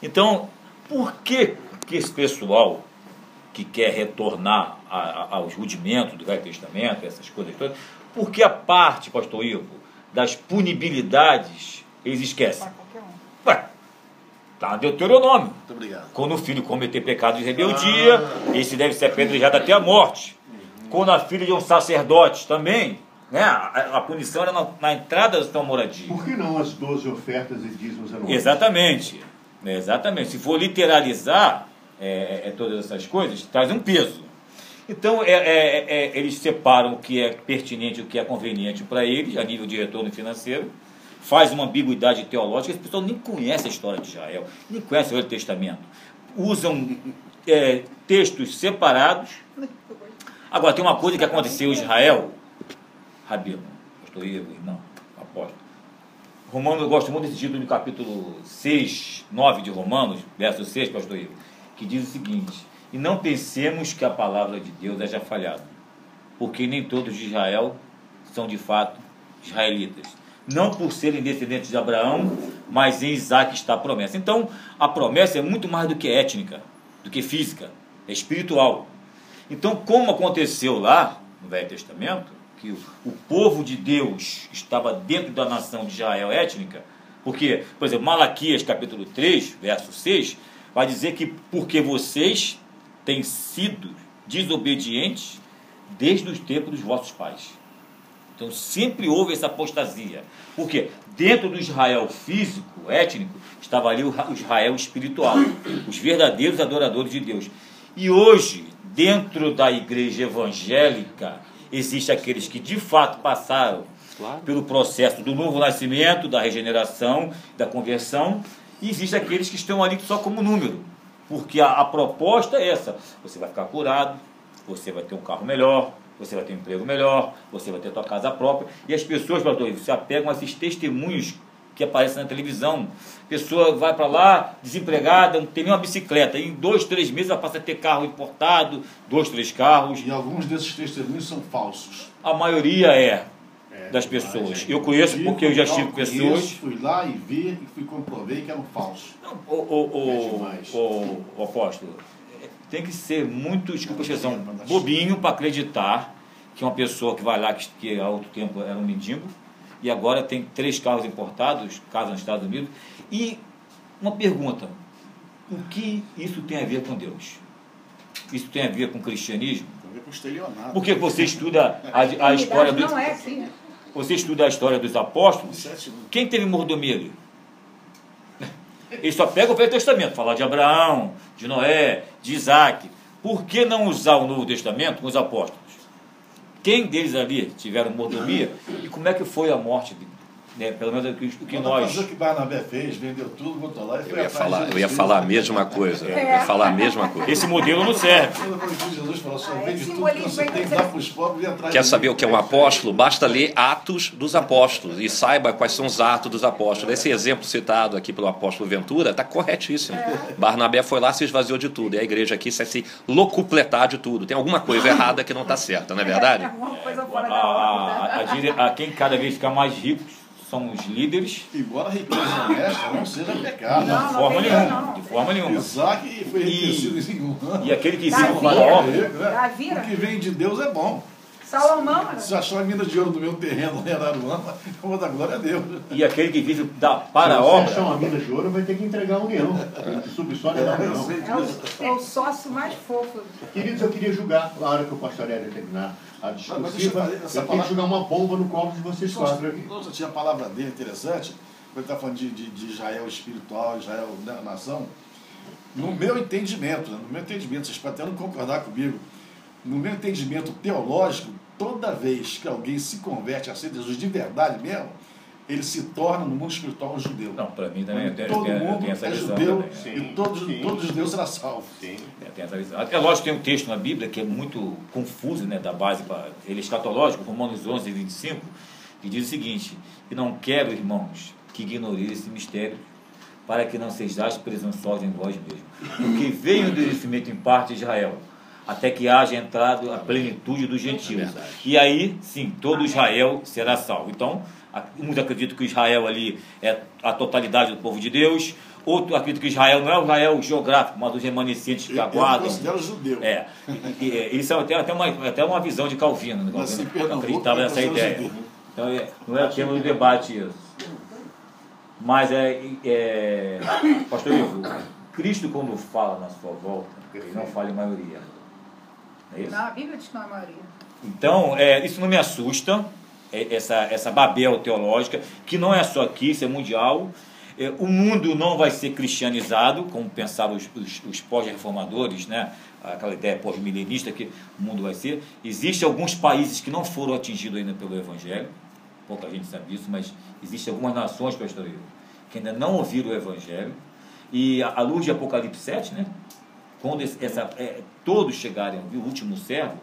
Então, por que esse pessoal que quer retornar aos rudimentos do Velho Testamento, essas coisas todas, porque a parte, pastor Ivo, das punibilidades, eles esquecem. Ué, está no Deuteronômio. Muito obrigado. Quando o filho cometer pecado de rebeldia, esse deve ser apedrejado até a morte. Quando a filha de um sacerdote também, né, a punição era na entrada da sua moradia. Por que não as 12 ofertas e dízimos anuais? Exatamente. Exatamente. Se for literalizar todas essas coisas, traz um peso. Então, eles separam o que é pertinente e o que é conveniente para eles, a nível de retorno financeiro, faz uma ambiguidade teológica. Esse pessoal nem conhece a história de Israel, nem conhece o Velho Testamento. Usam textos separados. Agora, tem uma coisa que aconteceu em Israel, Rabino, pastor Ivo, irmão, apóstolo. Romanos, eu gosto muito desse título do capítulo 6, 9 de Romanos, verso 6, pastor Ivo, que diz o seguinte: e não pensemos que a palavra de Deus é já falhada, porque nem todos de Israel são de fato israelitas, não por serem descendentes de Abraão, mas em Isaac está a promessa. Então, a promessa é muito mais do que étnica, do que física, é espiritual. Então, como aconteceu lá no Velho Testamento, que o povo de Deus estava dentro da nação de Israel étnica, porque, por exemplo, Malaquias capítulo 3, verso 6, vai dizer que porque vocês têm sido desobedientes desde os tempos dos vossos pais. Então, sempre houve essa apostasia. Por quê? Dentro do Israel físico, étnico, estava ali o Israel espiritual, os verdadeiros adoradores de Deus. E hoje, dentro da igreja evangélica, existem aqueles que de fato passaram pelo processo do novo nascimento, da regeneração, da conversão, e existem aqueles que estão ali só como número. Porque a proposta é essa: você vai ficar curado, você vai ter um carro melhor, você vai ter um emprego melhor, você vai ter a tua casa própria. E as pessoas, pastor, se apegam a esses testemunhos que aparecem na televisão. A pessoa vai para lá desempregada, não tem nenhuma bicicleta, e em 2, 3 meses ela passa a ter carro importado, 2, 3 carros. E alguns desses testemunhos são falsos. A maioria das pessoas. Eu conheço porque eu já estive com pessoas. Fui lá e vi e comprovei que eram falsos. O apóstolo tem que ser muito, desculpa a expressão, bobinho para acreditar que uma pessoa que vai lá, que há outro tempo era um mendigo, e agora tem 3 carros importados, casa nos Estados Unidos. E uma pergunta: o que isso tem a ver com Deus? Isso tem a ver com o cristianismo? Tem a ver com estelionato. Porque você estuda a história dos... Não é assim. Você estuda a história dos apóstolos. Quem teve mordomia? Ele só pega o Velho Testamento, falar de Abraão, de Noé, de Isaac. Por que não usar o Novo Testamento com os apóstolos? Quem deles ali tiveram mordomia? E como é que foi a morte dele? Pelo menos o que nós... O que Barnabé fez, vendeu tudo, botou lá e foi atrás. Eu ia falar a mesma coisa. Esse modelo não serve. Jesus falou assim: vende tudo que você tem, dá para os pobres e atrás. Quer saber o que é um apóstolo? Basta ler Atos dos Apóstolos e saiba quais são os Atos dos Apóstolos. Esse exemplo citado aqui pelo apóstolo Ventura está corretíssimo. Barnabé foi lá, se esvaziou de tudo. E a igreja aqui sai se locupletar de tudo. Tem alguma coisa errada que não está certa, não é verdade? A quem cada vez fica mais rico são os líderes. Embora a riqueza honesta não seja pecado. De forma nenhuma. Isaac foi enriquecido em 5 anos. E aquele que existe o que vem de Deus é bom. Salomão. Se achar a mina de ouro do meu terreno lá em Araruama, eu vou dar glória a Deus. E aquele que vive para a obra. Se achar uma mina de ouro, vai ter que entregar um leão. Subsódio da reunião. É o sócio mais fofo. Queridos, eu queria julgar, na hora que o pastor Éder terminar a discursiva, eu tenho que jogar uma bomba no copo de vocês quatro aqui. Eu tinha a palavra dele interessante, quando está falando de Israel espiritual, Israel da nação. No meu entendimento, vocês podem até não concordar comigo, no meu entendimento teológico, toda vez que alguém se converte a aceita Jesus de verdade mesmo, ele se torna no mundo espiritual um judeu. Não, para mim também. Todo mundo essa visão, é judeu, sim, e todos os judeus serão salvos. Sim. Tem essa visão. É lógico que tem um texto na Bíblia que é muito confuso, da base para ele é escatológico, Romanos 11, 25, que diz o seguinte: e não quero, irmãos, que ignoreis esse mistério, para que não sejais presunçosos em vós mesmos, porque veio o endurecimento em parte de Israel, até que haja entrado a plenitude dos gentios. E aí, sim, todo Israel será salvo. Então, uns acreditam que Israel ali é a totalidade do povo de Deus, outros acreditam que Israel não é o Israel geográfico, mas os remanescentes que aguardam. Eles consideram judeu. Isso é até uma visão de Calvino. Calvino acreditava nessa ideia. Então, não é tema do debate isso. Mas pastor Ivo, Cristo, quando fala na sua volta, ele não fala em maioria. Não, a Bíblia diz que não é a maioria. Então, isso não me assusta, essa Babel teológica, que não é só aqui, isso é mundial. o mundo não vai ser cristianizado, como pensavam os pós-reformadores, né? Aquela ideia pós-milenista que o mundo vai ser. Existem alguns países que não foram atingidos ainda pelo Evangelho, pouca gente sabe isso, mas existem algumas nações, pastor, que ainda não ouviram o Evangelho. E à luz de Apocalipse 7, né? Quando todos chegarem, o último servo,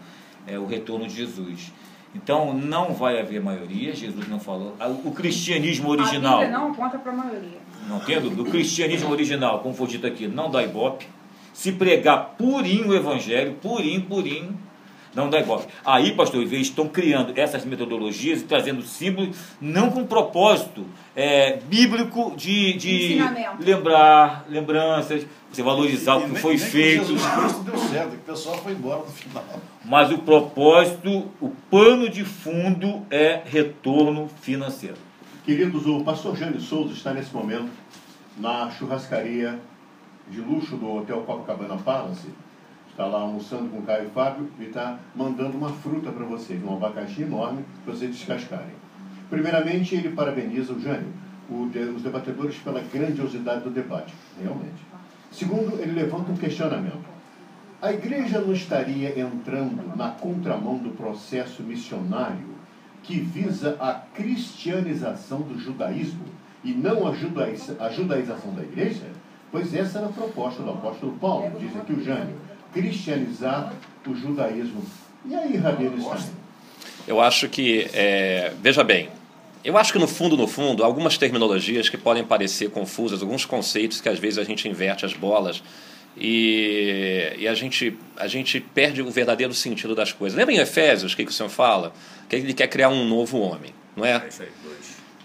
é o retorno de Jesus. Então, não vai haver maioria, Jesus não falou. O cristianismo original... A Bíblia não aponta para a maioria. Não entendo? O cristianismo original, como foi dito aqui, não dá ibope. Se pregar purinho o evangelho, purinho, não dá ibope. Aí, pastor, eles estão criando essas metodologias e trazendo símbolos, não com propósito bíblico de lembranças, você valorizar o que foi feito. Que Jesus Cristo deu certo, que o pessoal foi embora no final. Mas o propósito, o pano de fundo é retorno financeiro. Queridos, o pastor Jânio Souza está nesse momento na churrascaria de luxo do Hotel Copacabana Palace. Está lá almoçando com o Caio e o Fábio e está mandando uma fruta para vocês, um abacaxi enorme, para vocês descascarem. Primeiramente, ele parabeniza o Jânio, os debatedores, pela grandiosidade do debate, realmente. Segundo, ele levanta um questionamento. A igreja não estaria entrando na contramão do processo missionário que visa a cristianização do judaísmo e não a judaização da igreja? Pois essa era a proposta do apóstolo Paulo, diz aqui o Jânio, cristianizar o judaísmo. E aí, Rabino Stein? Eu acho que, veja bem, eu acho que no fundo, algumas terminologias que podem parecer confusas, alguns conceitos que às vezes a gente inverte as bolas, e a gente perde o verdadeiro sentido das coisas. Lembra em Efésios, o que o Senhor fala? Que ele quer criar um novo homem, não é?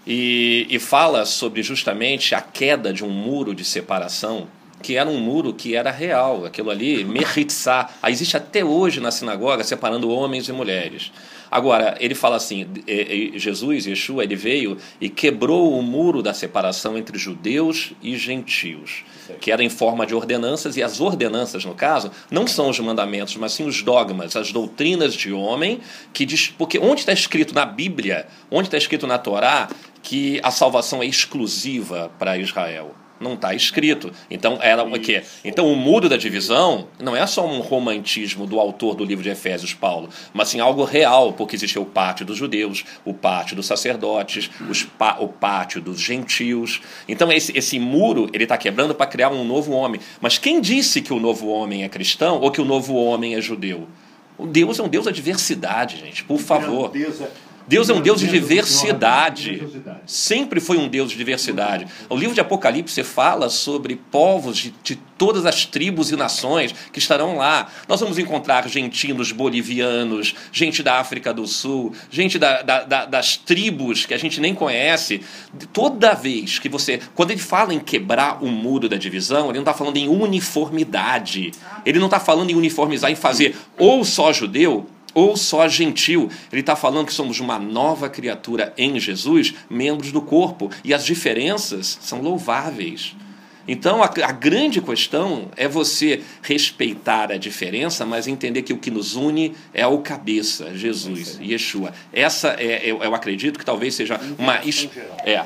E fala sobre justamente a queda de um muro de separação, que era um muro que era real, aquilo ali, Mehitzá, existe até hoje na sinagoga, separando homens e mulheres. Agora, ele fala assim, Jesus, Yeshua, ele veio e quebrou o muro da separação entre judeus e gentios, que era em forma de ordenanças, e as ordenanças, no caso, não são os mandamentos, mas sim os dogmas, as doutrinas de homem, que diz, porque onde está escrito na Bíblia, onde está escrito na Torá, que a salvação é exclusiva para Israel? Não está escrito. Então, era o quê? Então, o muro da divisão não é só um romantismo do autor do livro de Efésios, Paulo, mas sim algo real, porque existia o pátio dos judeus, o pátio dos sacerdotes, o pátio dos gentios. Então, esse muro, ele está quebrando para criar um novo homem. Mas quem disse que o novo homem é cristão ou que o novo homem é judeu? O Deus é um Deus da diversidade, gente, por favor. Deus é um Deus de diversidade. Sempre foi um Deus de diversidade. O livro de Apocalipse fala sobre povos de todas as tribos e nações que estarão lá. Nós vamos encontrar argentinos, bolivianos, gente da África do Sul, gente das tribos que a gente nem conhece. Toda vez que você... Quando ele fala em quebrar o muro da divisão, ele não está falando em uniformidade. Ele não está falando em uniformizar, em fazer ou só judeu ou só gentil. Ele está falando que somos uma nova criatura em Jesus, membros do corpo, e as diferenças são louváveis. Então, a grande questão é você respeitar a diferença, mas entender que o que nos une é o cabeça, Jesus, Yeshua. Essa, eu acredito que talvez seja uma...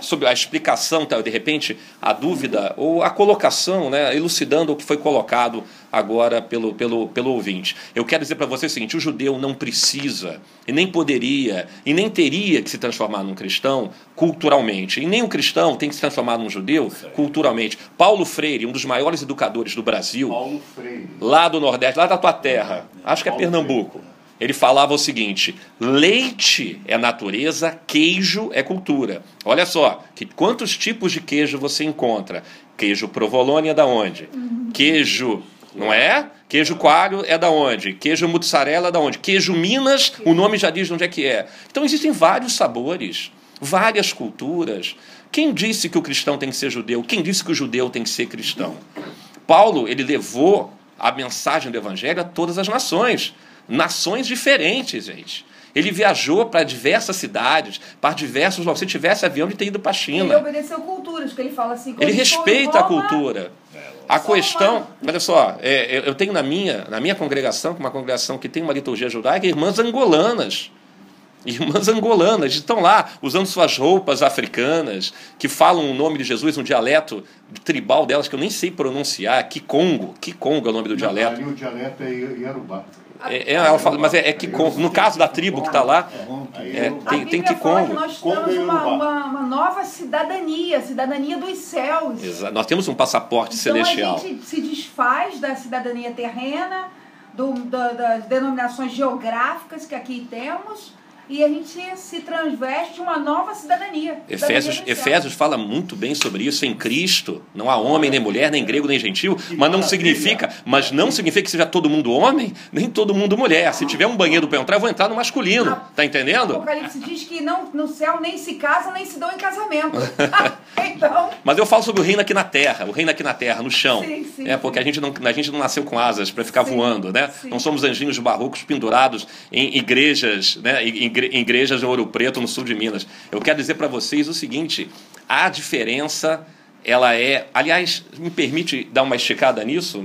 sobre a explicação, de repente, a dúvida ou a colocação, né, elucidando o que foi colocado agora pelo ouvinte. Eu quero dizer para você o seguinte: o judeu não precisa, e nem poderia, e nem teria que se transformar num cristão culturalmente, e nem um cristão tem que se transformar num judeu culturalmente. Paulo Freire, um dos maiores educadores do Brasil, lá do Nordeste, lá da tua terra, acho que é Pernambuco, ele falava o seguinte: leite é natureza, queijo é cultura. Olha só, quantos tipos de queijo você encontra? Queijo provolone é da onde? Queijo... Não é? Queijo coalho é da onde? Queijo mussarela é da onde? Queijo Minas, o nome já diz de onde é que é. Então existem vários sabores, várias culturas. Quem disse que o cristão tem que ser judeu? Quem disse que o judeu tem que ser cristão? Paulo, ele levou a mensagem do evangelho a todas as nações. Nações diferentes, gente. Ele viajou para diversas cidades, para diversos lugares. Se tivesse avião, ele teria ido para a China. Ele obedeceu culturas, porque ele fala assim... Ele respeita a cultura. A questão... Olha só, eu tenho na minha congregação, uma congregação que tem uma liturgia judaica, irmãs angolanas. Irmãs angolanas, estão lá usando suas roupas africanas, que falam o nome de Jesus, um dialeto tribal delas que eu nem sei pronunciar. Kikongo é o nome do dialeto. O dialeto é Iorubá. Ela fala, mas é Kikongo. No caso da tribo que está lá, tem Kikongo. Nós temos uma nova cidadania dos céus. Exato. Nós temos um passaporte celestial. Então a gente se desfaz da cidadania terrena, das denominações geográficas que aqui temos. E a gente se transveste uma nova cidadania. Efésios fala muito bem sobre isso. Em Cristo não há homem, nem mulher, nem grego, nem gentil. Mas não significa que seja todo mundo homem, nem todo mundo mulher. Se tiver um banheiro para entrar, eu vou entrar no masculino. Tá entendendo? O Apocalipse diz que não, no céu nem se casam, nem se dão em casamento. Então... Mas eu falo sobre o reino aqui na terra. O reino aqui na terra, no chão. Sim, porque a gente não nasceu com asas para ficar voando, né? Sim. Não somos anjinhos barrocos pendurados em igrejas, né? Igrejas de Ouro Preto, no sul de Minas. Eu quero dizer para vocês o seguinte: a diferença, ela é... Aliás, me permite dar uma esticada nisso,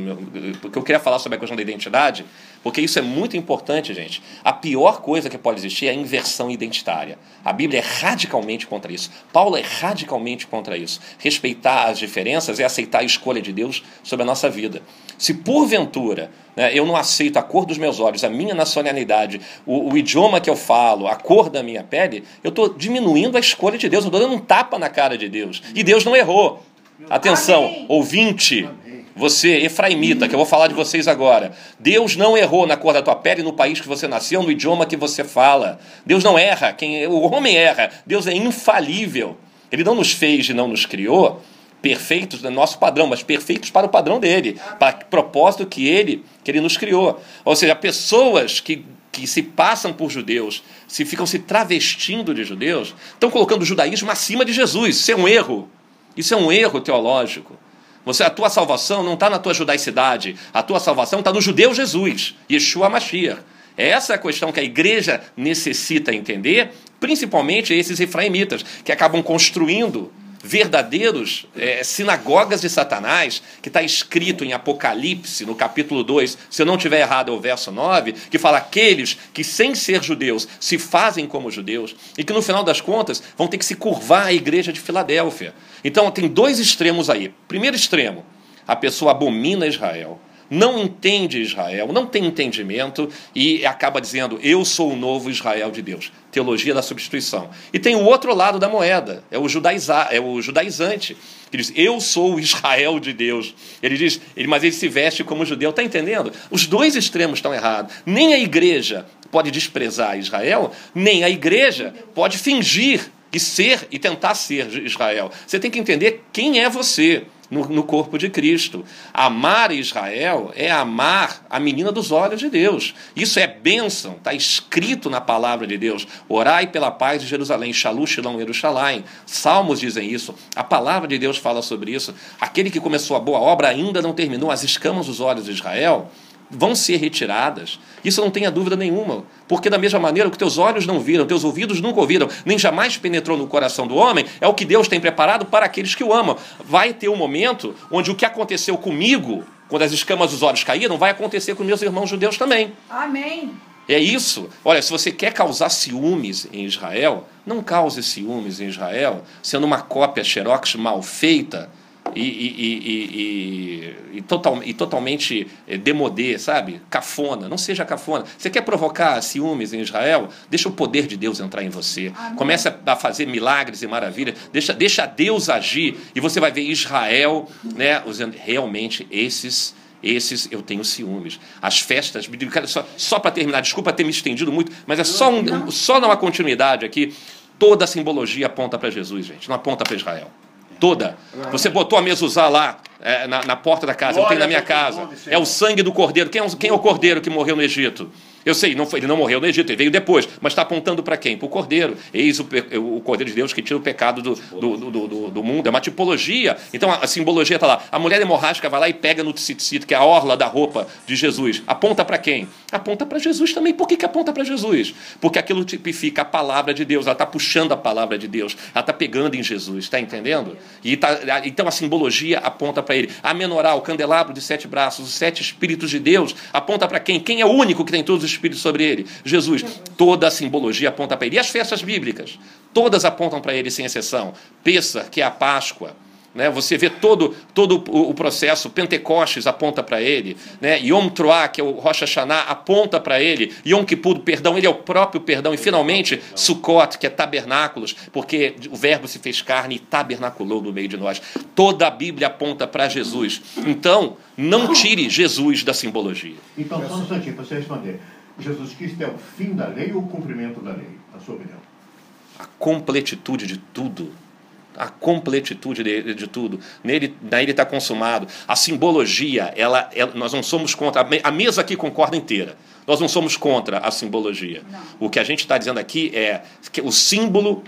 porque eu queria falar sobre a questão da identidade, porque isso é muito importante, gente. A pior coisa que pode existir é a inversão identitária. A Bíblia é radicalmente contra isso. Paulo é radicalmente contra isso. Respeitar as diferenças é aceitar a escolha de Deus sobre a nossa vida. Se porventura, né, eu não aceito a cor dos meus olhos, a minha nacionalidade, o idioma que eu falo, a cor da minha pele, eu estou diminuindo a escolha de Deus, eu estou dando um tapa na cara de Deus. E Deus não errou. Atenção, amém, ouvinte, você, efraimita, que eu vou falar de vocês agora. Deus não errou na cor da tua pele, no país que você nasceu, no idioma que você fala. Deus não erra, o homem erra. Deus é infalível. Ele não nos fez e não nos criou perfeitos no nosso padrão, mas perfeitos para o padrão dele, para o propósito que ele nos criou. Ou seja, pessoas que se passam por judeus, ficam se travestindo de judeus, estão colocando o judaísmo acima de Jesus. Isso é um erro. Isso é um erro teológico. A tua salvação não está na tua judaicidade. A tua salvação está no judeu Jesus, Yeshua Mashiach. Essa é a questão que a igreja necessita entender, principalmente esses efraimitas, que acabam construindo verdadeiros sinagogas de Satanás, que está escrito em Apocalipse, no capítulo 2, se eu não estiver errado, é o verso 9, que fala aqueles que, sem ser judeus, se fazem como judeus, e que, no final das contas, vão ter que se curvar à igreja de Filadélfia. Então, tem dois extremos aí. Primeiro extremo, a pessoa abomina Israel, não entende Israel, não tem entendimento e acaba dizendo, eu sou o novo Israel de Deus. Teologia da substituição. E tem o outro lado da moeda, é o judaizante, que diz, eu sou o Israel de Deus. Ele diz, mas ele se veste como judeu. Está entendendo? Os dois extremos estão errados. Nem a igreja pode desprezar Israel, nem a igreja pode fingir e tentar ser Israel. Você tem que entender quem é você no corpo de Cristo. Amar Israel é amar a menina dos olhos de Deus. Isso é bênção, está escrito na palavra de Deus. Orai pela paz de Jerusalém, Shalom, Shalom, Jerusalém. Salmos dizem isso, a palavra de Deus fala sobre isso. Aquele que começou a boa obra ainda não terminou, as escamas dos olhos de Israel vão ser retiradas. Isso não tenha dúvida nenhuma, porque da mesma maneira o que teus olhos não viram, teus ouvidos nunca ouviram, nem jamais penetrou no coração do homem, é o que Deus tem preparado para aqueles que o amam. Vai ter um momento onde o que aconteceu comigo, quando as escamas dos olhos caíram, vai acontecer com meus irmãos judeus também. Amém. É isso. Olha, se você quer causar ciúmes em Israel, não cause ciúmes em Israel, sendo uma cópia xerox mal feita, e totalmente demodê, sabe? Cafona. Não seja cafona. Você quer provocar ciúmes em Israel? Deixa o poder de Deus entrar em você. Amém. Começa a fazer milagres e maravilhas. Deixa Deus agir e você vai ver Israel, né, usando realmente esses eu tenho ciúmes. As festas, só para terminar, desculpa ter me estendido muito, mas é só uma continuidade aqui. Toda a simbologia aponta para Jesus, gente. Não aponta para Israel. Toda. Você botou a mezuzá lá na porta da casa, eu tenho na minha casa. É o sangue do cordeiro. Quem é o cordeiro que morreu no Egito? Eu sei, ele não morreu no Egito, ele veio depois. Mas está apontando para quem? Para o cordeiro. Eis o cordeiro de Deus que tira o pecado do mundo. É uma tipologia. Então a simbologia está lá. A mulher hemorrágica vai lá e pega no tzitzit, que é a orla da roupa de Jesus. Aponta para quem? aponta para Jesus também. Por que aponta para Jesus? Porque aquilo tipifica a palavra de Deus, ela está puxando a palavra de Deus, ela está pegando em Jesus, está entendendo? E então a simbologia aponta para ele. A menorá, o candelabro de 7 braços, os 7 espíritos de Deus, aponta para quem? Quem é o único que tem todos os espíritos sobre ele? Jesus. Toda a simbologia aponta para ele. E as festas bíblicas? Todas apontam para ele, sem exceção. Pêssar, que é a Páscoa. Você vê todo o processo, Pentecostes aponta para ele, Yom Teruah, que é o Rosh Hashanah, aponta para ele, Yom Kippur, o perdão, ele é o próprio perdão, e finalmente Sukkot, que é tabernáculos, porque o verbo se fez carne e tabernaculou no meio de nós. Toda a Bíblia aponta para Jesus. Então, não tire Jesus da simbologia. Então, só um instantinho, para você responder, Jesus Cristo é o fim da lei ou o cumprimento da lei, na sua opinião? A completitude de tudo. A completitude de tudo. Nele está consumado. A simbologia, nós não somos contra. A mesa aqui concorda inteira. Nós não somos contra a simbologia. Não. O que a gente está dizendo aqui é que o símbolo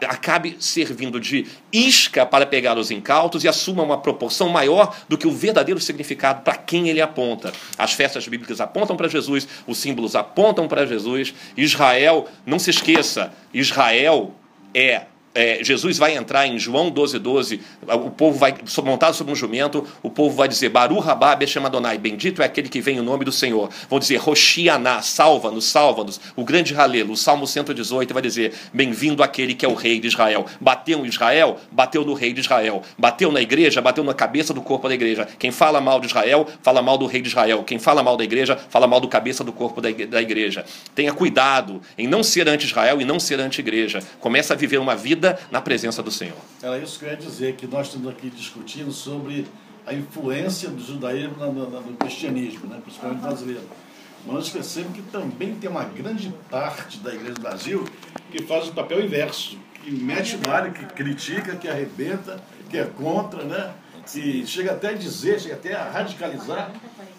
acabe servindo de isca para pegar os incautos e assuma uma proporção maior do que o verdadeiro significado para quem ele aponta. As festas bíblicas apontam para Jesus, os símbolos apontam para Jesus. Israel, não se esqueça, Israel é... Jesus vai entrar em João 12:12, o povo vai, montado sobre um jumento, o povo vai dizer, Baru Rabá Bechem Adonai, bendito é aquele que vem em nome do Senhor. Vão dizer, Roxianá, salva-nos, salva-nos. O grande Halelo, o Salmo 118 vai dizer, bem-vindo aquele que é o rei de Israel. Bateu em Israel, bateu no rei de Israel. Bateu na igreja, bateu na cabeça do corpo da igreja. Quem fala mal de Israel, fala mal do rei de Israel. Quem fala mal da igreja, fala mal do cabeça do corpo da igreja. Tenha cuidado em não ser anti-Israel e não ser anti-igreja. Começa a viver uma vida na presença do Senhor. Era isso que eu ia dizer, que nós estamos aqui discutindo sobre a influência do judaísmo no cristianismo, né? Principalmente brasileiro. Mas nós percebemos que também tem uma grande parte da igreja do Brasil que faz o papel inverso, que mete o barco, que critica, que arrebenta, que é contra, né? E chega até a dizer, chega até a radicalizar,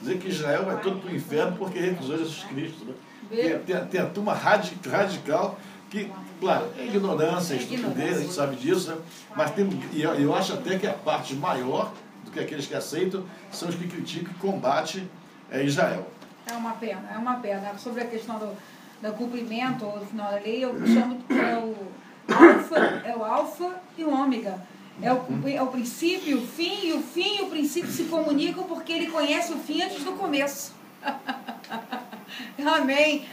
dizer que Israel vai todo para o inferno porque recusou Jesus Cristo. Né? Tem a turma radical que, claro, é ignorância, é estupidez, a gente sabe disso, né? Mas tem, eu acho até que a parte maior do que aqueles que aceitam são os que criticam e combatem Israel. É uma pena. Sobre a questão do cumprimento, ou do final da lei, eu chamo que é o alfa e o ômega. É o princípio, o fim, e o fim e o princípio se comunicam porque ele conhece o fim antes do começo. Amém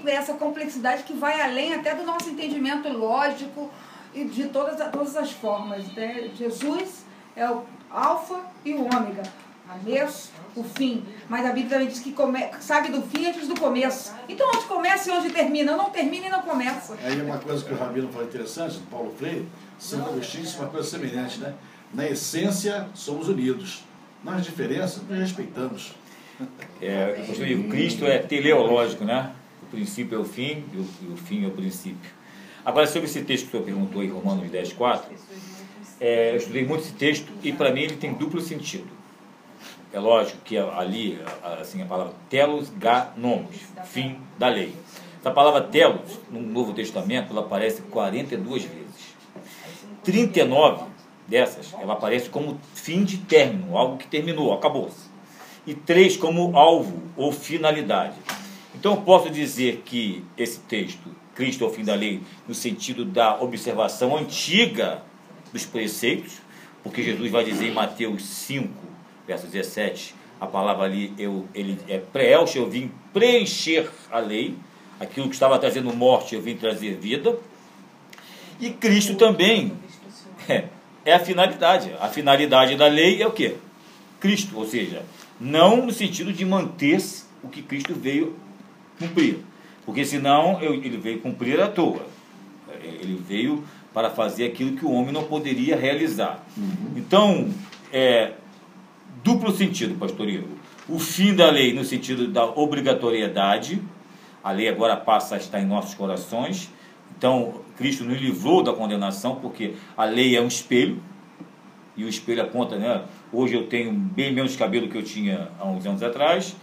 por essa complexidade que vai além até do nosso entendimento lógico e de todas as formas, né? Jesus é o alfa e o ômega, o fim, mas a Bíblia também diz que sabe do fim antes do começo. Então onde começa e onde termina? Não termina e não começa. Aí uma coisa que o Rabino falou interessante, do Paulo Freire, Santo Agostinho, uma coisa semelhante, né? Na essência somos unidos, nas diferenças nos respeitamos. O Cristo é teleológico, né? O princípio é o fim e o fim é o princípio. Agora, sobre esse texto que o senhor perguntou em Romanos 10:4, eu estudei muito esse texto e para mim ele tem duplo sentido. É lógico que ali, assim, a palavra telos ga nomos, fim da lei. Essa palavra telos, no Novo Testamento, ela aparece 42 vezes. 39 dessas, ela aparece como fim de término, algo que terminou, acabou-se. E 3 como alvo ou finalidade. Então, posso dizer que esse texto, Cristo é o fim da lei, no sentido da observação antiga dos preceitos, porque Jesus vai dizer em Mateus 5, verso 17, a palavra ali, ele é pré-elche, eu vim preencher a lei, aquilo que estava trazendo morte, eu vim trazer vida. E Cristo também é a finalidade. A finalidade da lei é o quê? Cristo, ou seja... Não no sentido de manter-se o que Cristo veio cumprir. Porque senão ele veio cumprir à toa. Ele veio para fazer aquilo que o homem não poderia realizar. Então, duplo sentido, pastor Igor. O fim da lei no sentido da obrigatoriedade. A lei agora passa a estar em nossos corações. Então, Cristo nos livrou da condenação, porque a lei é um espelho. E o espelho aponta, né? Hoje eu tenho bem menos cabelo que eu tinha há uns anos atrás,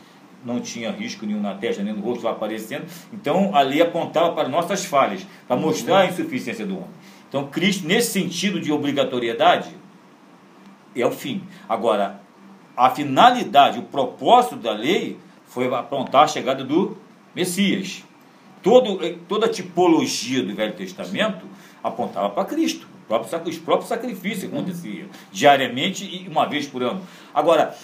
não tinha risco nenhum na testa, nem no rosto lá aparecendo. Então, a lei apontava para nossas falhas, para mostrar a insuficiência do homem. Então, Cristo, nesse sentido de obrigatoriedade, é o fim. Agora, a finalidade, o propósito da lei foi apontar a chegada do Messias. Toda a tipologia do Velho Testamento apontava para Cristo. Os próprios sacrifícios aconteciam diariamente e uma vez por ano. Agora,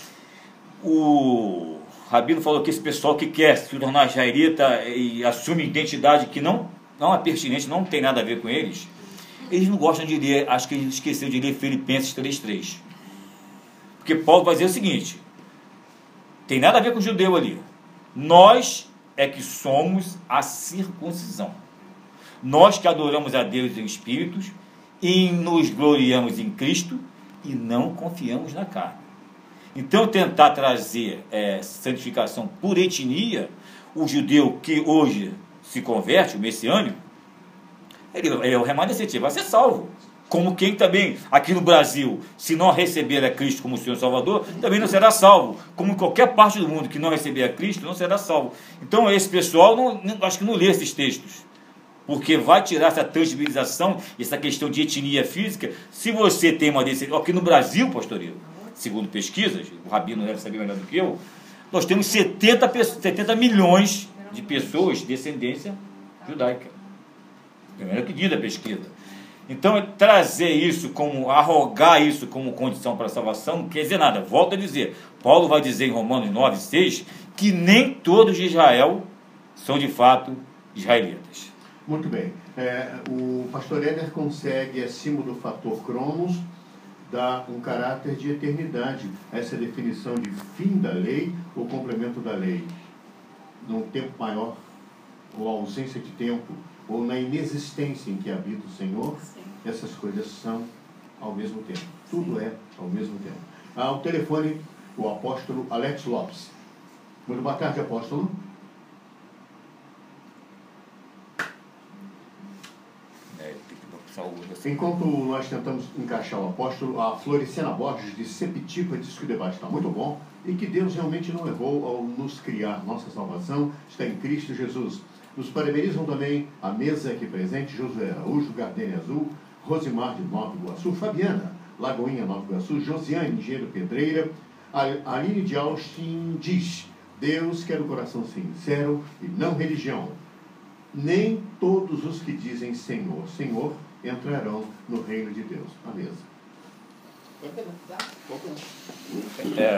o Rabino falou que esse pessoal que quer se tornar jairita e assume identidade que não é pertinente, não tem nada a ver com eles, eles não gostam de ler, acho que eles esqueceram de ler Filipenses 3:3. Porque Paulo vai dizer o seguinte, tem nada a ver com o judeu ali. Nós é que somos a circuncisão. Nós que adoramos a Deus em espíritos e nos gloriamos em Cristo e não confiamos na carne. Então, tentar trazer santificação por etnia, o judeu que hoje se converte, o messiânico, ele é o remanescente, vai ser salvo. Como quem também, aqui no Brasil, se não receber a Cristo como Senhor Salvador, também não será salvo. Como em qualquer parte do mundo que não receber a Cristo, não será salvo. Então, esse pessoal, acho que não lê esses textos. Porque vai tirar essa tangibilização, essa questão de etnia física. Se você tem uma descendência... Aqui no Brasil, pastoril, segundo pesquisas, o Rabino deve saber melhor do que eu, nós temos 70 milhões de pessoas de descendência judaica. Primeiro que diz a pesquisa. Então, trazer isso como, arrogar isso como condição para a salvação, não quer dizer nada. Volto a dizer, Paulo vai dizer em Romanos 9:6 que nem todos de Israel são de fato israelitas. Muito bem. O pastor Éder consegue, acima do fator cromos, dá um caráter de eternidade. Essa definição de fim da lei ou complemento da lei. Num tempo maior, ou ausência de tempo, ou na inexistência em que habita o Senhor, sim, essas coisas são ao mesmo tempo. Tudo sim, é ao mesmo tempo. Ao telefone, o apóstolo Alex Lopes. Muito boa tarde, apóstolo. Enquanto nós tentamos encaixar o apóstolo, a Floricena Borges de Sepitiba diz que o debate está muito bom e que Deus realmente não errou ao nos criar. Nossa salvação está em Cristo Jesus. Nos parabenizam também a mesa aqui presente, Josué Araújo, Gardênia Azul, Rosimar de Nova Iguaçu, Fabiana, Lagoinha Nova Iguaçu, Josiane, Engenheiro Pedreira, Aline de Austin diz, Deus quer o coração sincero e não religião. Nem todos os que dizem Senhor, Senhor, entrarão no reino de Deus. A mesa.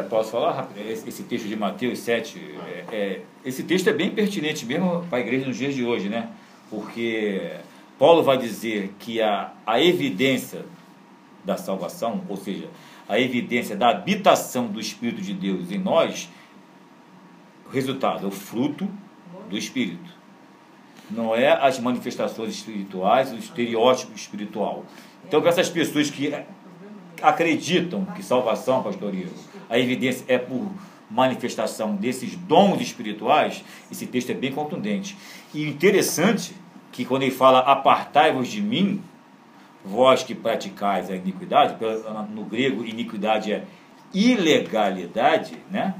Posso falar rápido? Esse texto de Mateus 7, esse texto é bem pertinente mesmo para a igreja nos dias de hoje, né? Porque Paulo vai dizer que a evidência da salvação, ou seja, a evidência da habitação do Espírito de Deus em nós, o resultado é o fruto do Espírito. Não é as manifestações espirituais, o estereótipo espiritual. Então, para essas pessoas que acreditam que salvação, pastoril, a evidência é por manifestação desses dons espirituais, esse texto é bem contundente. E interessante que quando ele fala apartai-vos de mim, vós que praticais a iniquidade, no grego iniquidade é ilegalidade, né?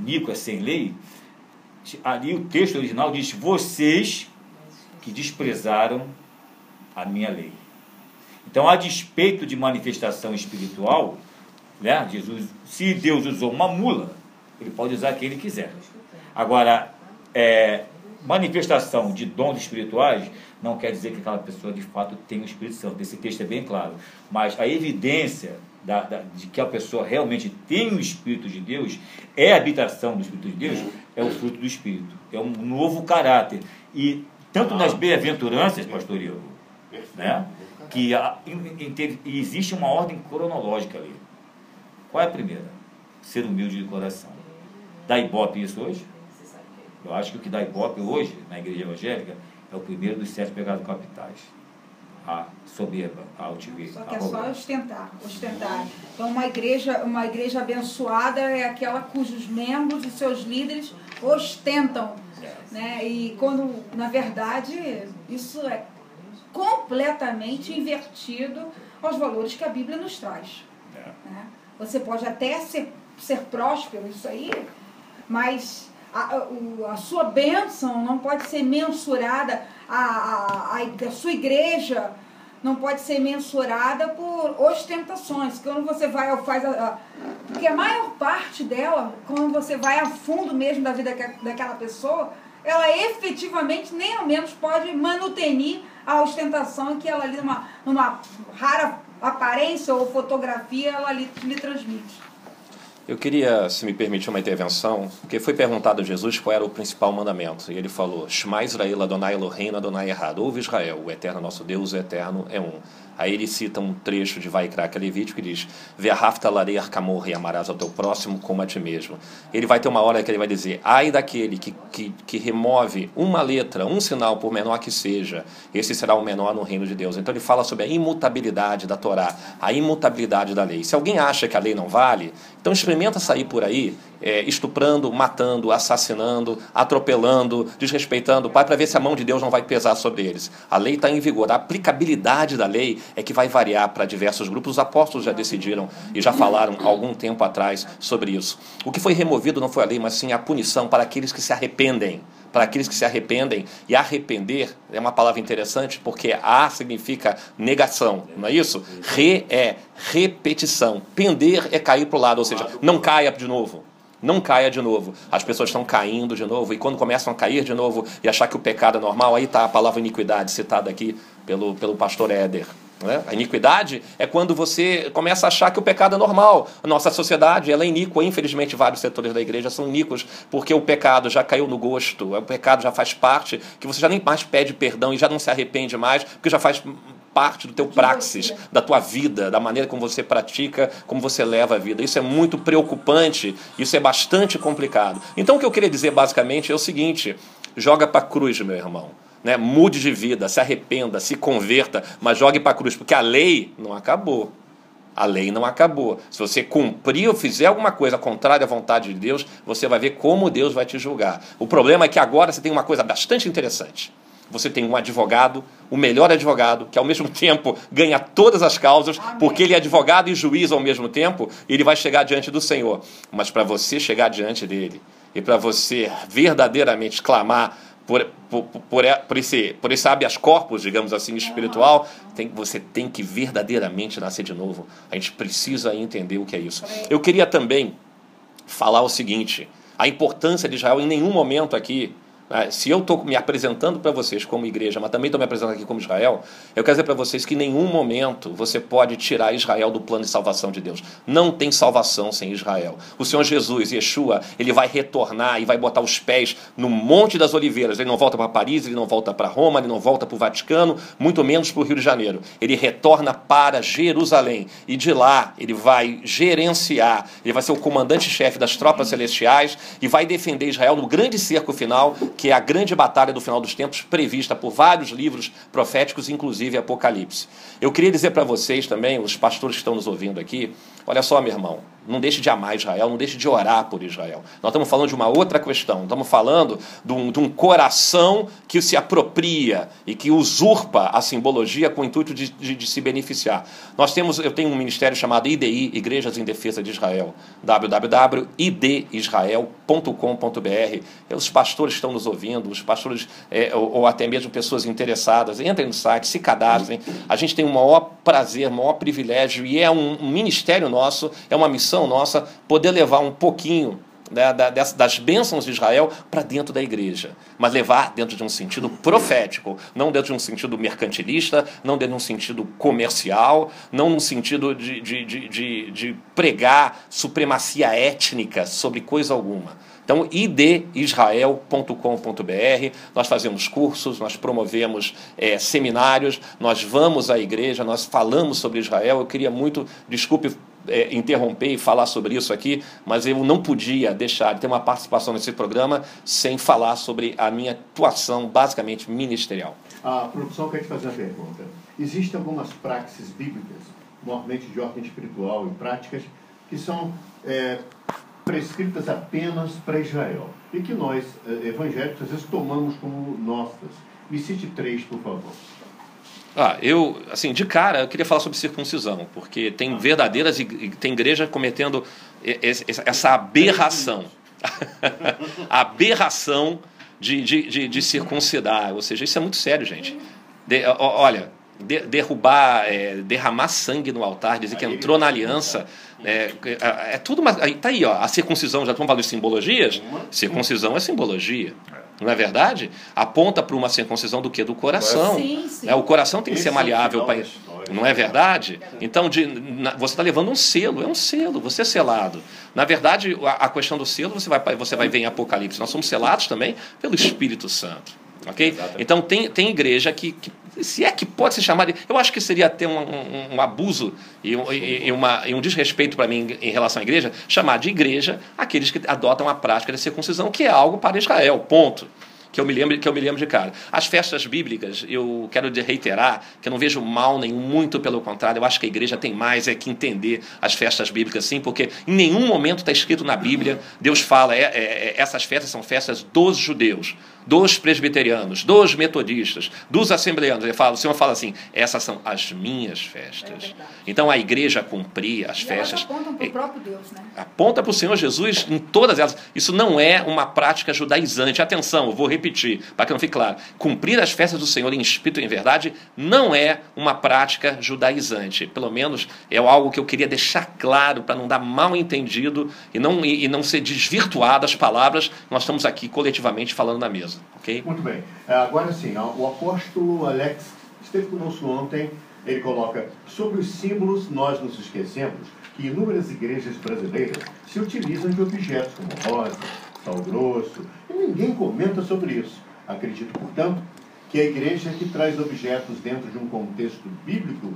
Iníquo é sem lei. Ali o texto original diz, vocês que desprezaram a minha lei. Então, a despeito de manifestação espiritual, né, Jesus, se Deus usou uma mula, ele pode usar quem ele quiser. Agora, manifestação de dons espirituais não quer dizer que aquela pessoa de fato tem o Espírito Santo. Esse texto é bem claro. Mas a evidência de que a pessoa realmente tem o Espírito de Deus, é a habitação do Espírito de Deus, é o fruto do Espírito. É um novo caráter. E tanto nas bem-aventuranças, pastoril, né, que existe uma ordem cronológica ali. Qual é a primeira? Ser humilde de coração. Dá ibope isso hoje? Eu acho que o que dá ibope hoje, na igreja evangélica, é o primeiro dos 7 pecados capitais. A soberba, a altivez. Só que é só ostentar. Então, uma igreja abençoada é aquela cujos membros e seus líderes ostentam. Né? E quando, na verdade, isso é completamente invertido aos valores que a Bíblia nos traz. Né? Você pode até ser próspero, isso aí, mas a sua bênção não pode ser mensurada à sua igreja, não pode ser mensurada por ostentações. Quando você vai, faz porque a maior parte dela, quando você vai a fundo mesmo da vida daquela pessoa, ela efetivamente nem ao menos pode manutenir a ostentação que ela ali, numa rara aparência ou fotografia, ela ali lhe transmite. Eu queria, se me permitir, uma intervenção, porque foi perguntado a Jesus qual era o principal mandamento, e ele falou: Shema Israel, Adonai Eloheinu, Adonai Echad. Ouve Israel, o eterno é nosso Deus, o eterno é um. Aí ele cita um trecho de Vaikra, que é Levítico, que diz: Ve'ahavta lareir kamoreh, amarás ao teu próximo como a ti mesmo. Ele vai ter uma hora que ele vai dizer: ai daquele que remove uma letra, um sinal, por menor que seja, esse será o menor no reino de Deus. Então ele fala sobre a imutabilidade da Torá, a imutabilidade da lei. Se alguém acha que a lei não vale, então experimenta sair por aí estuprando, matando, assassinando, atropelando, desrespeitando o Pai, para ver se a mão de Deus não vai pesar sobre eles. A lei está em vigor. A aplicabilidade da lei é que vai variar para diversos grupos. Os apóstolos já decidiram e já falaram algum tempo atrás sobre isso. O que foi removido não foi a lei, mas sim a punição para aqueles que se arrependem. Para aqueles que se arrependem, e arrepender é uma palavra interessante, porque a significa negação, não é isso? Re é repetição, pender é cair para o lado, ou seja, não caia de novo. Não caia de novo. As pessoas estão caindo de novo, e quando começam a cair de novo e achar que o pecado é normal, aí está a palavra iniquidade citada aqui pelo pastor Éder. Né? A iniquidade é quando você começa a achar que o pecado é normal. A nossa sociedade, ela é iníqua. Infelizmente, vários setores da igreja são iníquos, porque o pecado já caiu no gosto, o pecado já faz parte, que você já nem mais pede perdão e já não se arrepende mais, porque já faz parte do teu praxis, da tua vida, da maneira como você pratica, como você leva a vida. Isso é muito preocupante, isso é bastante complicado. Então o que eu queria dizer basicamente é o seguinte: joga para a cruz, meu irmão, né? Mude de vida, se arrependa, se converta, mas jogue para a cruz, porque a lei não acabou. A lei não acabou. Se você cumprir ou fizer alguma coisa contrária à vontade de Deus, você vai ver como Deus vai te julgar. O problema é que agora você tem uma coisa bastante interessante. Você tem um advogado, o melhor advogado, que ao mesmo tempo ganha todas as causas, porque ele é advogado e juiz ao mesmo tempo, e ele vai chegar diante do Senhor. Mas para você chegar diante dele, e para você verdadeiramente clamar por esse habeas corpus, digamos assim, espiritual, você tem que verdadeiramente nascer de novo. A gente precisa entender o que é isso. Eu queria também falar o seguinte: a importância de Israel em nenhum momento aqui. Se eu estou me apresentando para vocês como igreja, mas também estou me apresentando aqui como Israel, eu quero dizer para vocês que em nenhum momento você pode tirar Israel do plano de salvação de Deus. Não tem salvação sem Israel. O Senhor Jesus, Yeshua, ele vai retornar e vai botar os pés no Monte das Oliveiras. Ele não volta para Paris, ele não volta para Roma, ele não volta para o Vaticano, muito menos para o Rio de Janeiro. Ele retorna para Jerusalém, e de lá ele vai gerenciar, ele vai ser o comandante-chefe das tropas celestiais e vai defender Israel no grande cerco final, que é a grande batalha do final dos tempos, prevista por vários livros proféticos, inclusive Apocalipse. Eu queria dizer para vocês também, os pastores que estão nos ouvindo aqui: olha só, meu irmão, não deixe de amar Israel, não deixe de orar por Israel. Nós estamos falando de uma outra questão, estamos falando de um coração que se apropria e que usurpa a simbologia com o intuito de se beneficiar. Eu tenho um ministério chamado IDI, Igrejas em Defesa de Israel, www.idisrael.com.br. Os pastores estão nos ouvindo, os pastores ou até mesmo pessoas interessadas, entrem no site, se cadastrem. A gente tem o maior prazer, o maior privilégio, e é um ministério nosso, é uma missão nossa, poder levar um pouquinho das bênçãos de Israel para dentro da igreja, mas levar dentro de um sentido profético, não dentro de um sentido mercantilista, não dentro de um sentido comercial, não num sentido de pregar supremacia étnica sobre coisa alguma. Então, idisrael.com.br, nós fazemos cursos, nós promovemos seminários, nós vamos à igreja, nós falamos sobre Israel. Eu queria muito, desculpe interromper e falar sobre isso aqui, mas eu não podia deixar de ter uma participação nesse programa sem falar sobre a minha atuação basicamente ministerial. A produção quer te fazer uma pergunta. Existem algumas práticas bíblicas, normalmente de ordem espiritual e práticas, que são prescritas apenas para Israel e que nós, evangélicos, às vezes tomamos como nossas. Me cite 3, por favor. De cara, eu queria falar sobre circuncisão, porque tem tem igreja cometendo essa aberração. aberração de circuncidar. Ou seja, isso é muito sério, gente. Olha, derrubar, derramar sangue no altar, dizer que entrou na aliança. É tudo uma... Está aí, ó, a circuncisão, já estamos falando de simbologias? Circuncisão é simbologia. Não é verdade? Aponta para uma circuncisão do quê? Do coração. Sim, sim. O coração tem que ser maleável para... Não é verdade? Então, você está levando um selo. É um selo. Você é selado. Na verdade, a questão do selo, você vai ver em Apocalipse. Nós somos selados também pelo Espírito Santo. Okay? Exatamente. Então, tem igreja que, se é que pode se chamar de... Eu acho que seria até um abuso e um desrespeito para mim em relação à igreja, chamar de igreja aqueles que adotam a prática da circuncisão, que é algo para Israel, ponto. Que eu me lembro de cara. As festas bíblicas, eu quero reiterar que eu não vejo mal nenhum, muito pelo contrário, eu acho que a igreja tem mais que entender as festas bíblicas, sim, porque em nenhum momento está escrito na Bíblia, Deus fala, essas festas são festas dos judeus, dos presbiterianos, dos metodistas, dos assembleanos. O Senhor fala assim, essas são as minhas festas. Então a igreja cumpria as festas. Elas apontam para o próprio Deus, né? Aponta para o Senhor Jesus em todas elas. Isso não é uma prática judaizante. Atenção, eu vou repetir, para que não fique claro. Cumprir as festas do Senhor em espírito e em verdade não é uma prática judaizante. Pelo menos é algo que eu queria deixar claro para não dar mal entendido e não ser desvirtuado as palavras que nós estamos aqui coletivamente falando na mesa. Okay? Muito bem. Agora sim, o apóstolo Alex esteve conosco ontem. Ele coloca: sobre os símbolos, nós nos esquecemos que inúmeras igrejas brasileiras se utilizam de objetos como rosa, sal grosso, e ninguém comenta sobre isso. Acredito, portanto, que a igreja que traz objetos dentro de um contexto bíblico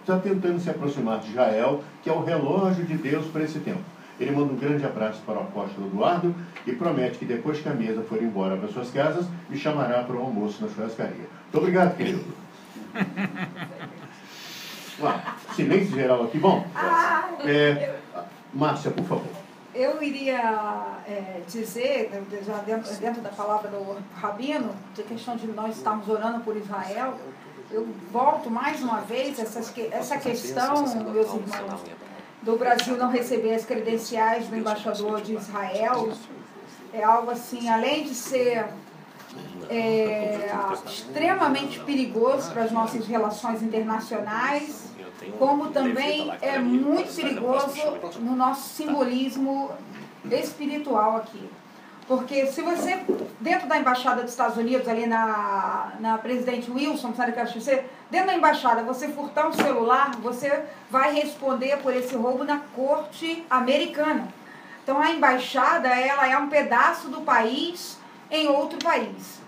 está tentando se aproximar de Israel, que é o relógio de Deus para esse tempo. Ele manda um grande abraço para o apóstolo Eduardo e promete que depois que a mesa for embora para suas casas, me chamará para o almoço na churrascaria. Muito obrigado, querido. Silêncio geral aqui. Bom, Márcia, por favor. Eu iria dizer, já dentro da palavra do Rabino, de questão de nós estarmos orando por Israel, eu volto mais uma vez essa questão, meus irmãos, do Brasil não receber as credenciais do embaixador de Israel. É algo assim, além de ser extremamente perigoso para as nossas relações internacionais, como também é muito perigoso no nosso simbolismo espiritual aqui. Porque se você, dentro da Embaixada dos Estados Unidos, ali na Presidente Wilson, sabe o que eu acho que você? Dentro da Embaixada, você furtar um celular, você vai responder por esse roubo na corte americana. Então, a Embaixada, ela é um pedaço do país em outro país.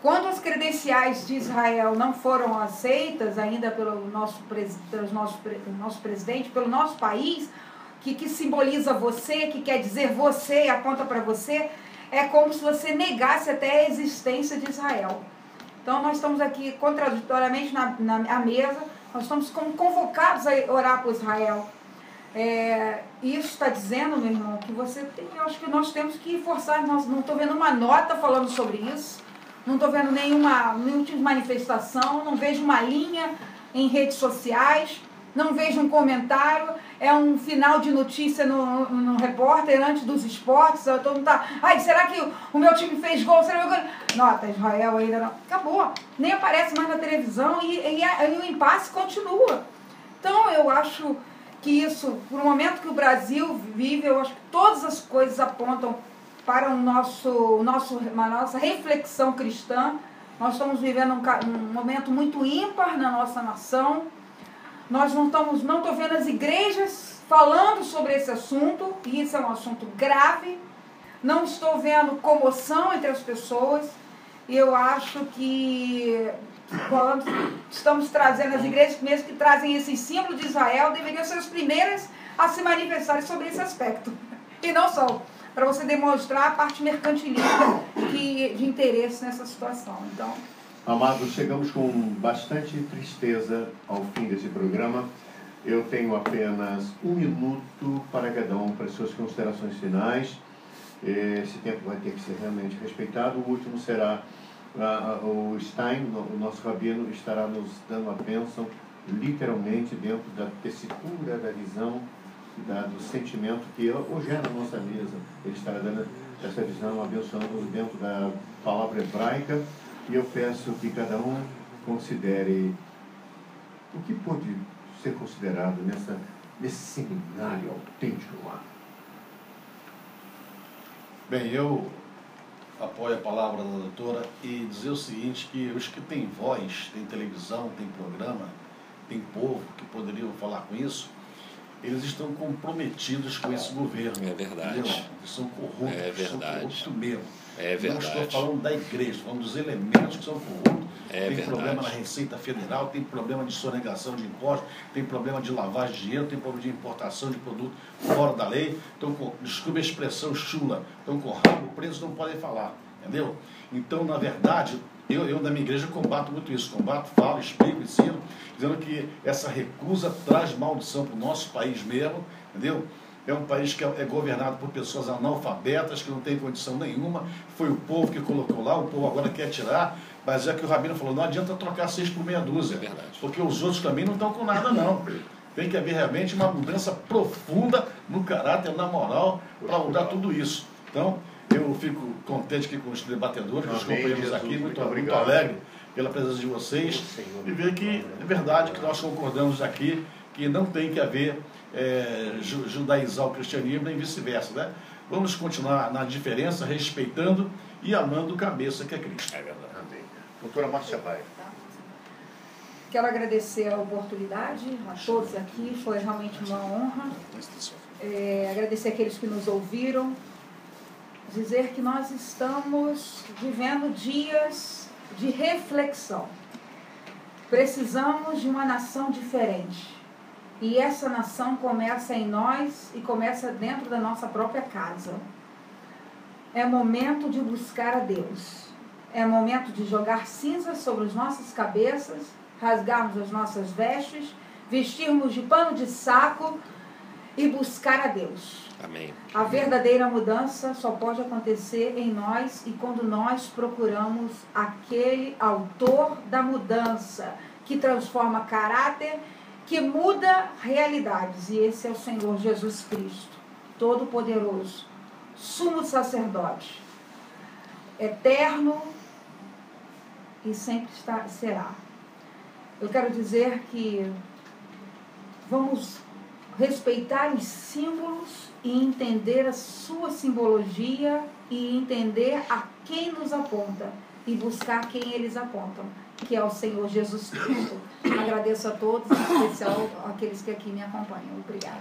Quando as credenciais de Israel não foram aceitas ainda pelo nosso presidente, pelo nosso país, que simboliza você, que quer dizer você, aponta para você, é como se você negasse até a existência de Israel. Então, nós estamos aqui, contraditoriamente, na mesa, nós estamos convocados a orar por Israel. Isso está dizendo, meu irmão, que você tem, eu acho que nós temos que forçar, não estou vendo uma nota falando sobre isso, não estou vendo nenhum tipo de manifestação, não vejo uma linha em redes sociais, não vejo um comentário, é um final de notícia no repórter antes dos esportes, todo mundo está, ai, será que o meu time fez gol? Nota, Israel ainda não. Acabou, nem aparece mais na televisão e o impasse continua. Então eu acho que isso, por um momento que o Brasil vive, eu acho que todas as coisas apontam para a nossa reflexão cristã. Nós estamos vivendo um momento muito ímpar na nossa nação. Nós não estou vendo as igrejas falando sobre esse assunto, e isso é um assunto grave. Não estou vendo comoção entre as pessoas. E eu acho que quando estamos trazendo as igrejas, mesmo que trazem esse símbolo de Israel, deveriam ser as primeiras a se manifestarem sobre esse aspecto. E não só para você demonstrar a parte mercantilista de interesse nessa situação. Então, amados, chegamos com bastante tristeza ao fim desse programa. Eu tenho apenas um minuto para cada um, para as suas considerações finais. Esse tempo vai ter que ser realmente respeitado. O último será o Stein, o nosso rabino, estará nos dando a bênção, literalmente, dentro da tessitura, da visão, do sentimento que hoje é na nossa mesa. Ele estará dando essa visão, abençoando dentro da palavra hebraica. E eu peço que cada um considere O que pode ser considerado nesse seminário autêntico lá? Bem, eu apoio a palavra da doutora e dizer o seguinte, que os que têm voz, têm televisão, têm programa, têm povo que poderiam falar com isso, eles estão comprometidos com esse governo. É verdade. Entendeu? Eles são corruptos. É verdade. São corruptos mesmo. É verdade. Não estou falando da igreja, falando dos elementos que são corruptos. É verdade. Tem problema na Receita Federal, tem problema de sonegação de impostos, tem problema de lavagem de dinheiro, tem problema de importação de produto fora da lei. Então, desculpe a expressão chula, estão com o rabo preso, não podem falar. Entendeu? Então, na verdade, eu da minha igreja combato muito isso. Combato, falo, explico, ensino, dizendo que essa recusa traz maldição para o nosso país mesmo, entendeu? É um país que é governado por pessoas analfabetas, que não tem condição nenhuma. Foi o povo que colocou lá, o povo agora quer tirar. Mas é que o Rabino falou, não adianta trocar 6 por meia dúzia. É verdade. Porque os outros também não estão com nada, não. Tem que haver realmente uma mudança profunda no caráter, na moral, para mudar tudo isso. Então, eu fico contente aqui com os debatedores, com os companheiros aqui. Muito alegre pela presença de vocês. E ver que é verdade que nós concordamos aqui que não tem que haver... judaizar o cristianismo e vice-versa, né? Vamos continuar na diferença, respeitando e amando o cabeça que é Cristo. É verdade. Amém. Doutora Márcia Baia. Quero agradecer a oportunidade a todos aqui, foi realmente uma honra. Agradecer aqueles que nos ouviram. Dizer que nós estamos vivendo dias de reflexão. Precisamos de uma nação diferente. E essa nação começa em nós e começa dentro da nossa própria casa. É momento de buscar a Deus. É momento de jogar cinzas sobre as nossas cabeças, rasgarmos as nossas vestes, vestirmos de pano de saco e buscar a Deus. Amém. A verdadeira mudança só pode acontecer em nós e quando nós procuramos aquele autor da mudança que transforma caráter, que muda realidades, e esse é o Senhor Jesus Cristo, Todo-Poderoso, Sumo Sacerdote, Eterno e sempre será. Eu quero dizer que vamos respeitar os símbolos e entender a sua simbologia e entender a quem nos aponta e buscar quem eles apontam, que é o Senhor Jesus Cristo. Agradeço a todos, em especial àqueles que aqui me acompanham. Obrigada.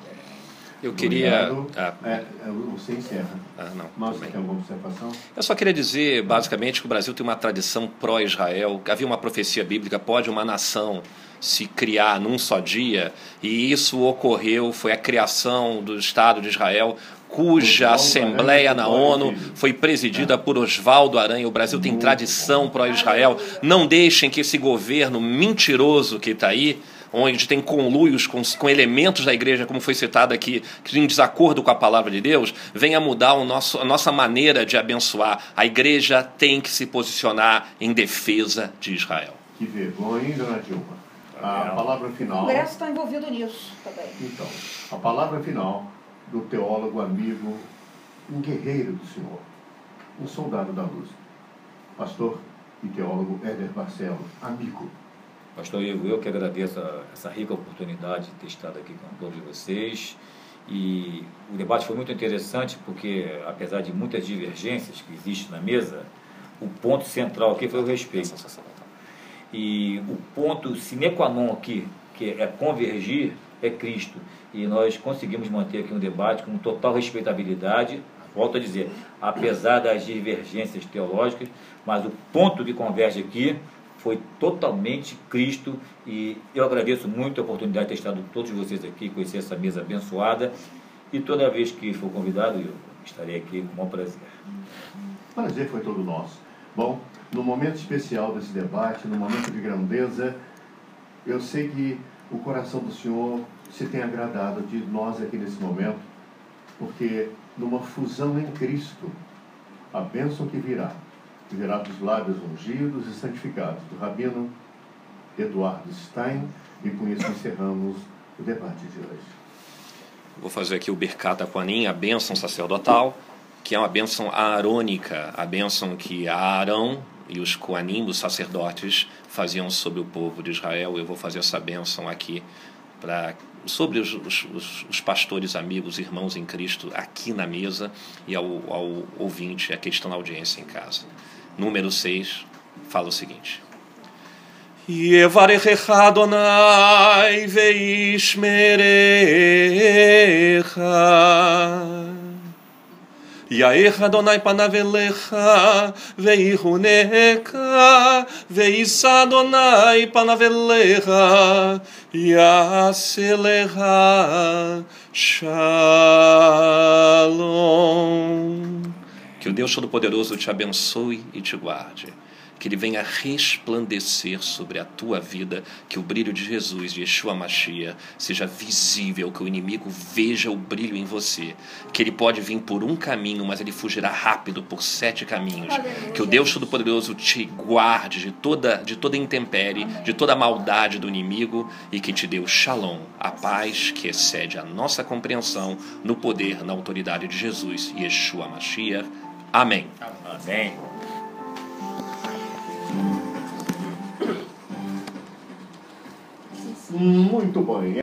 Eu queria... Você encerra. Não. Mas tem alguma observação? Eu só queria dizer, basicamente, que o Brasil tem uma tradição pró-Israel. Havia uma profecia bíblica, pode uma nação se criar num só dia, e isso ocorreu, foi a criação do Estado de Israel, cuja Assembleia na ONU foi presidida por Oswaldo Aranha. O Brasil tem tradição pró-Israel. Não deixem que esse governo mentiroso que está aí, onde tem conluios com elementos da igreja, como foi citado aqui, que em desacordo com a palavra de Deus, venha mudar a nossa maneira de abençoar. A igreja tem que se posicionar em defesa de Israel. Que vergonha, hein, dona Dilma? A palavra final... O Congresso está envolvido nisso também. Então, a palavra final... do teólogo, amigo, um guerreiro do Senhor, um soldado da luz, pastor e teólogo Éder Barcelos, amigo. Pastor Ivo, eu que agradeço essa rica oportunidade de ter estado aqui com todos vocês, e o debate foi muito interessante, porque apesar de muitas divergências que existem na mesa, o ponto central aqui foi o respeito. E o ponto sine qua non aqui, que é convergir, é Cristo, e nós conseguimos manter aqui um debate com total respeitabilidade, volto a dizer, apesar das divergências teológicas, mas o ponto que converge aqui foi totalmente Cristo, e eu agradeço muito a oportunidade de ter estado com todos vocês aqui, conhecer essa mesa abençoada, e toda vez que for convidado, eu estarei aqui com o maior prazer. O prazer foi todo nosso. Bom, no momento especial desse debate, no momento de grandeza, eu sei que o coração do Senhor se tem agradado de nós aqui nesse momento, porque numa fusão em Cristo, a bênção que virá dos lábios ungidos e santificados do Rabino Eduardo Stein, e com isso encerramos o debate de hoje. Vou fazer aqui o Birkat HaKohanim, a bênção sacerdotal, que é uma bênção aarônica, a bênção que Aarão e os coanim, os sacerdotes, faziam sobre o povo de Israel. Eu vou fazer essa bênção aqui sobre os pastores, amigos, irmãos em Cristo, aqui na mesa, e ao ouvinte, a questão da audiência em casa. Número 6 fala o seguinte: Yevarechecha Adonai veishmerecha, Yaecha Adonai panav elecha veihunecha, Veisa Adonai panav elecha yaselecha shalom. Que o Deus Todo-Poderoso te abençoe e te guarde, que ele venha resplandecer sobre a tua vida, que o brilho de Jesus, de Yeshua Mashiach, seja visível, que o inimigo veja o brilho em você, que ele pode vir por um caminho, mas ele fugirá rápido por 7 caminhos, que o Deus Todo-Poderoso te guarde de toda intempérie, de toda maldade do inimigo, e que te dê o Shalom, a paz que excede a nossa compreensão, no poder, na autoridade de Jesus, Yeshua Mashiach. Amém. Amém. Muito bom.